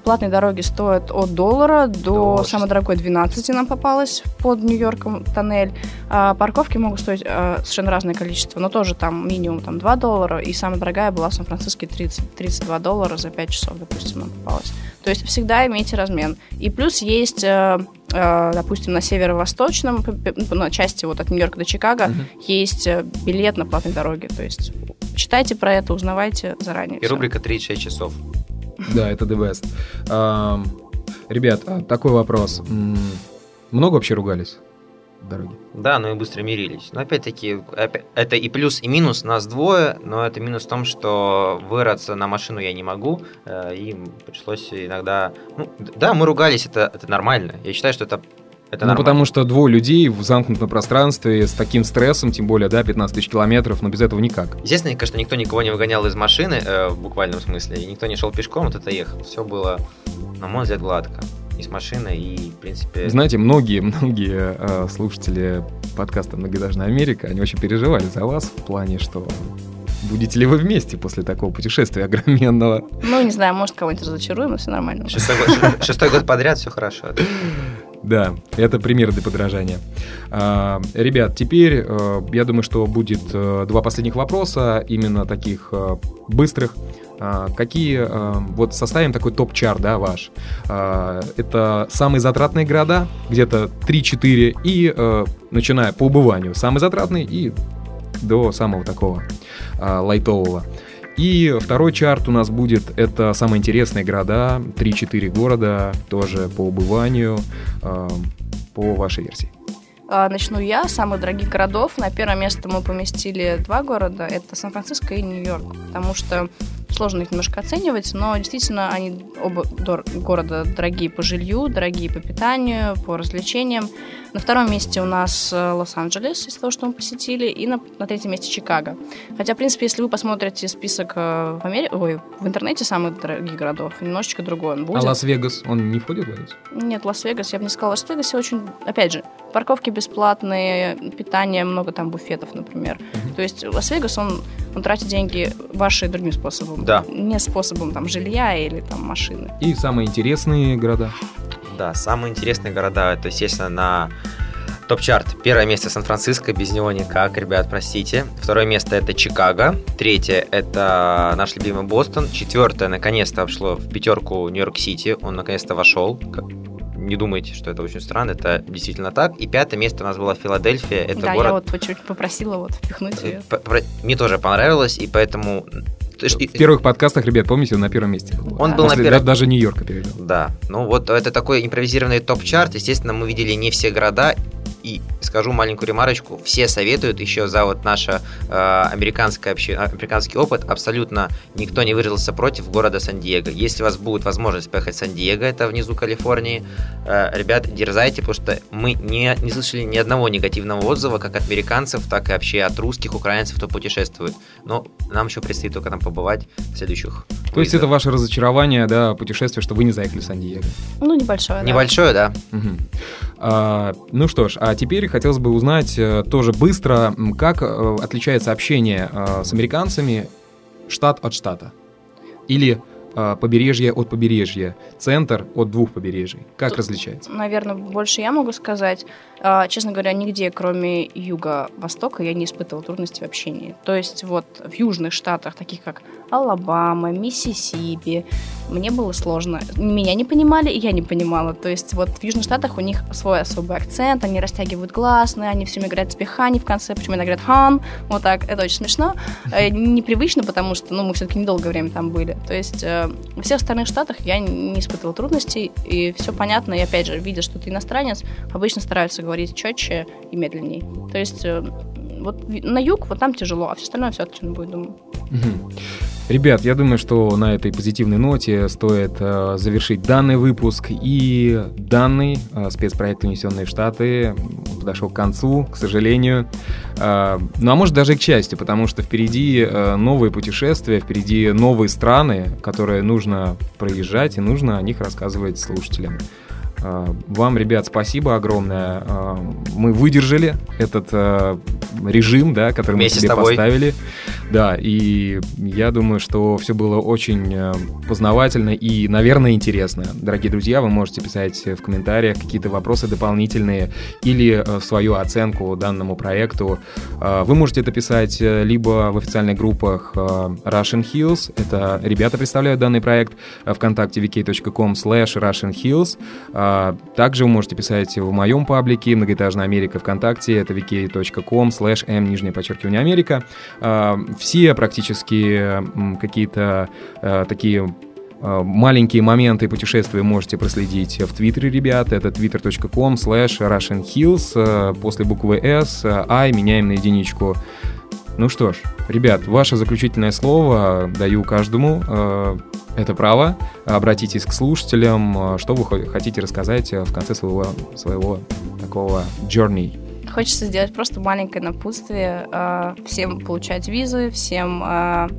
Платные дороги стоят от $1 до самой дорогой 12 нам попалось под Нью-Йорком тоннель. Парковки могут стоить совершенно разное количество, но тоже там минимум там, $2, и самая дорогая была в Сан-Франциско $32 за 5 часов, допустим, нам попалась. То есть всегда имейте размен. И плюс есть... допустим, на северо-восточном, на части от Нью-Йорка до Чикаго, есть билет на платной дороге. То есть читайте про это, узнавайте заранее. И все. Рубрика 3-6 часов. Да, это the best. Ребят, такой вопрос. Много вообще ругались в дороге? Да, и быстро мирились. Но опять-таки, это и плюс, и минус. Нас двое, но это минус в том, что вырваться на машину я не могу. И пришлось иногда... мы ругались, это нормально. Я считаю, что это нормально. Потому что двое людей в замкнутом пространстве с таким стрессом, тем более, 15 тысяч километров, но без этого никак. Естественно, конечно, никто никого не выгонял из машины, в буквальном смысле, и никто не шел пешком, это ехал. Все было, на мой взгляд, гладко. И с машиной, и, в принципе... Знаете, многие слушатели подкаста «Многоэтажная Америка», они очень переживали за вас в плане, что будете ли вы вместе после такого путешествия огроменного. Не знаю, может, кого-нибудь разочаруем, но все нормально. Шестой год подряд все хорошо. Да, это пример для подражания. Ребят, теперь, я думаю, что будет 2 последних вопроса, именно таких быстрых. Какие, составим такой топ-чарт, ваш. Это самые затратные города, где-то 3-4, и, начиная по убыванию, самый затратный и до самого такого лайтового. И второй чарт у нас будет, это самые интересные города, 3-4 города, тоже по убыванию, по вашей версии. Начну я, самых дорогих городов. На первое место мы поместили 2 города, это Сан-Франциско и Нью-Йорк, потому что сложно их немножко оценивать, но действительно они оба города дорогие по жилью, дорогие по питанию, по развлечениям. На втором месте у нас Лос-Анджелес, из того, что мы посетили, и на третьем месте Чикаго. Хотя, в принципе, если вы посмотрите список в интернете самых дорогих городов, немножечко другой он будет. А Лас-Вегас, он не входит в это? Нет, Лас-Вегас, я бы не сказала, Лас-Вегасе очень, опять же, парковки бесплатные, питание, много там буфетов, например. То есть Лас-Вегас, он тратит деньги ваши другим способом. Да. Не способом там жилья или там машины. И самые интересные города. Да, самые интересные города, то есть, естественно, на топ-чарт. Первое место Сан-Франциско, без него никак, ребят, простите. Второе место это Чикаго. Третье это наш любимый Бостон. Четвертое, наконец-то, вошло в пятерку Нью-Йорк-Сити. Он наконец-то вошел. Не думайте, что это очень странно, это действительно так. И пятое место у нас была Филадельфия. Это да, город... я вот чуть попросила вот впихнуть ее. Мне тоже понравилось, и поэтому... В первых подкастах, ребят, помните, он на первом месте был. Он был на первом. Даже Нью-Йорка перевел. Да, ну вот это такой импровизированный топ-чарт. Естественно, мы видели не все города. И скажу маленькую ремарочку, все советуют еще за вот наш американский опыт, абсолютно никто не выразился против города Сан-Диего. Если у вас будет возможность поехать в Сан-Диего, это внизу Калифорнии, ребят, дерзайте, потому что мы не слышали ни одного негативного отзыва, как от американцев, так и вообще от русских, украинцев, кто путешествует. Но нам еще предстоит только там побывать в следующих круизах. То есть это ваше разочарование, да, путешествие, что вы не заехали в Сан-Диего? Ну, небольшое, да. Небольшое, да. Угу. Ну что ж, а теперь хотелось бы узнать тоже быстро, как отличается общение с американцами штат от штата или побережье от побережья, центр от двух побережий. Как различается? Наверное, больше я могу сказать. Честно говоря, нигде, кроме юго-востока, я не испытывала трудностей в общении. То есть вот в южных штатах, таких как Алабама, Миссисипи, мне было сложно. Меня не понимали, и я не понимала. То есть вот в южных штатах у них свой особый акцент, они растягивают гласные, они все время говорят тебе «хани» в конце, почему иногда говорят «хан», вот так. Это очень смешно. Непривычно, потому что мы все-таки недолгое время там были. То есть во всех остальных штатах я не испытывала трудностей, и все понятно. И опять же, видя, что ты иностранец, обычно стараются говорить четче и медленней. То есть вот на юг, вот там тяжело, а все остальное все отлично будет, думаю. Ребят, я думаю, что на этой позитивной ноте стоит завершить данный выпуск. И данный спецпроект «Унесённые в Штаты» подошел к концу, к сожалению. Ну, а может, даже и к счастью, потому что впереди новые путешествия, впереди новые страны, которые нужно проезжать и нужно о них рассказывать слушателям. Вам, ребят, спасибо огромное. Мы выдержали этот режим, да, который мы себе поставили. Да, и я думаю, что все было очень познавательно и, наверное, интересно. Дорогие друзья, вы можете писать в комментариях какие-то вопросы дополнительные или свою оценку данному проекту. Вы можете это писать либо в официальных группах Russian Hills, это ребята представляют данный проект, ВКонтакте vk.com/Russian Hills. Также вы можете писать в моем паблике «Многоэтажная Америка» ВКонтакте, это vk.com/m_Америка. Все практически какие-то такие маленькие моменты путешествия можете проследить в Твиттере, ребята. Это twitter.com/Russian Hills. После буквы S, I меняем на единичку. Ну что ж, ребят, ваше заключительное слово даю каждому. Это право. Обратитесь к слушателям. Что вы хотите рассказать в конце своего такого journey? Хочется сделать просто маленькое напутствие. Всем получать визы, всем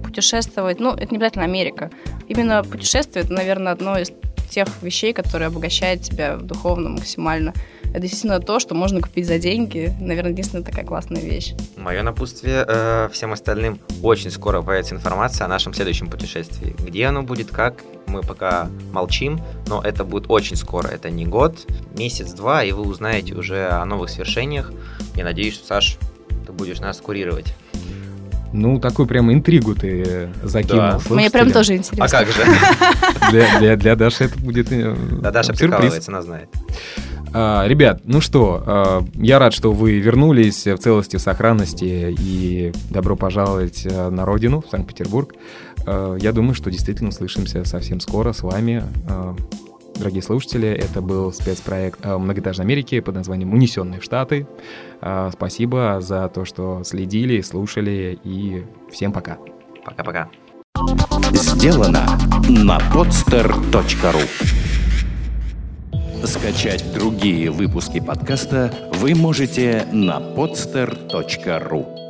путешествовать. Ну, это не обязательно Америка. Именно путешествие – это, наверное, одно из тех вещей, которые обогащает тебя духовно максимально. Это действительно то, что можно купить за деньги. Наверное, единственная такая классная вещь. Мое напутствие всем остальным. Очень скоро появится информация о нашем следующем путешествии. Где оно будет, как, мы пока молчим, но это будет очень скоро. Это не год, месяц-два, и вы узнаете уже о новых свершениях. Я надеюсь, что, Саш, ты будешь нас курировать. Ну, такую прям интригу ты закинул. Да. Мне прям тоже интересно. А как же? Для Даши это будет сюрприз. Да, Даша прикалывается, она знает. Ребят, ну что, я рад, что вы вернулись в целости, в сохранности, и добро пожаловать на родину, в Санкт-Петербург. Я думаю, что действительно услышимся совсем скоро с вами. Дорогие слушатели, это был спецпроект «Многоэтажной Америки» под названием «Унесённые в Штаты». Спасибо за то, что следили, слушали, и всем пока. Пока-пока. Сделано на Podster.ru. Скачать другие выпуски подкаста вы можете на Podster.ru.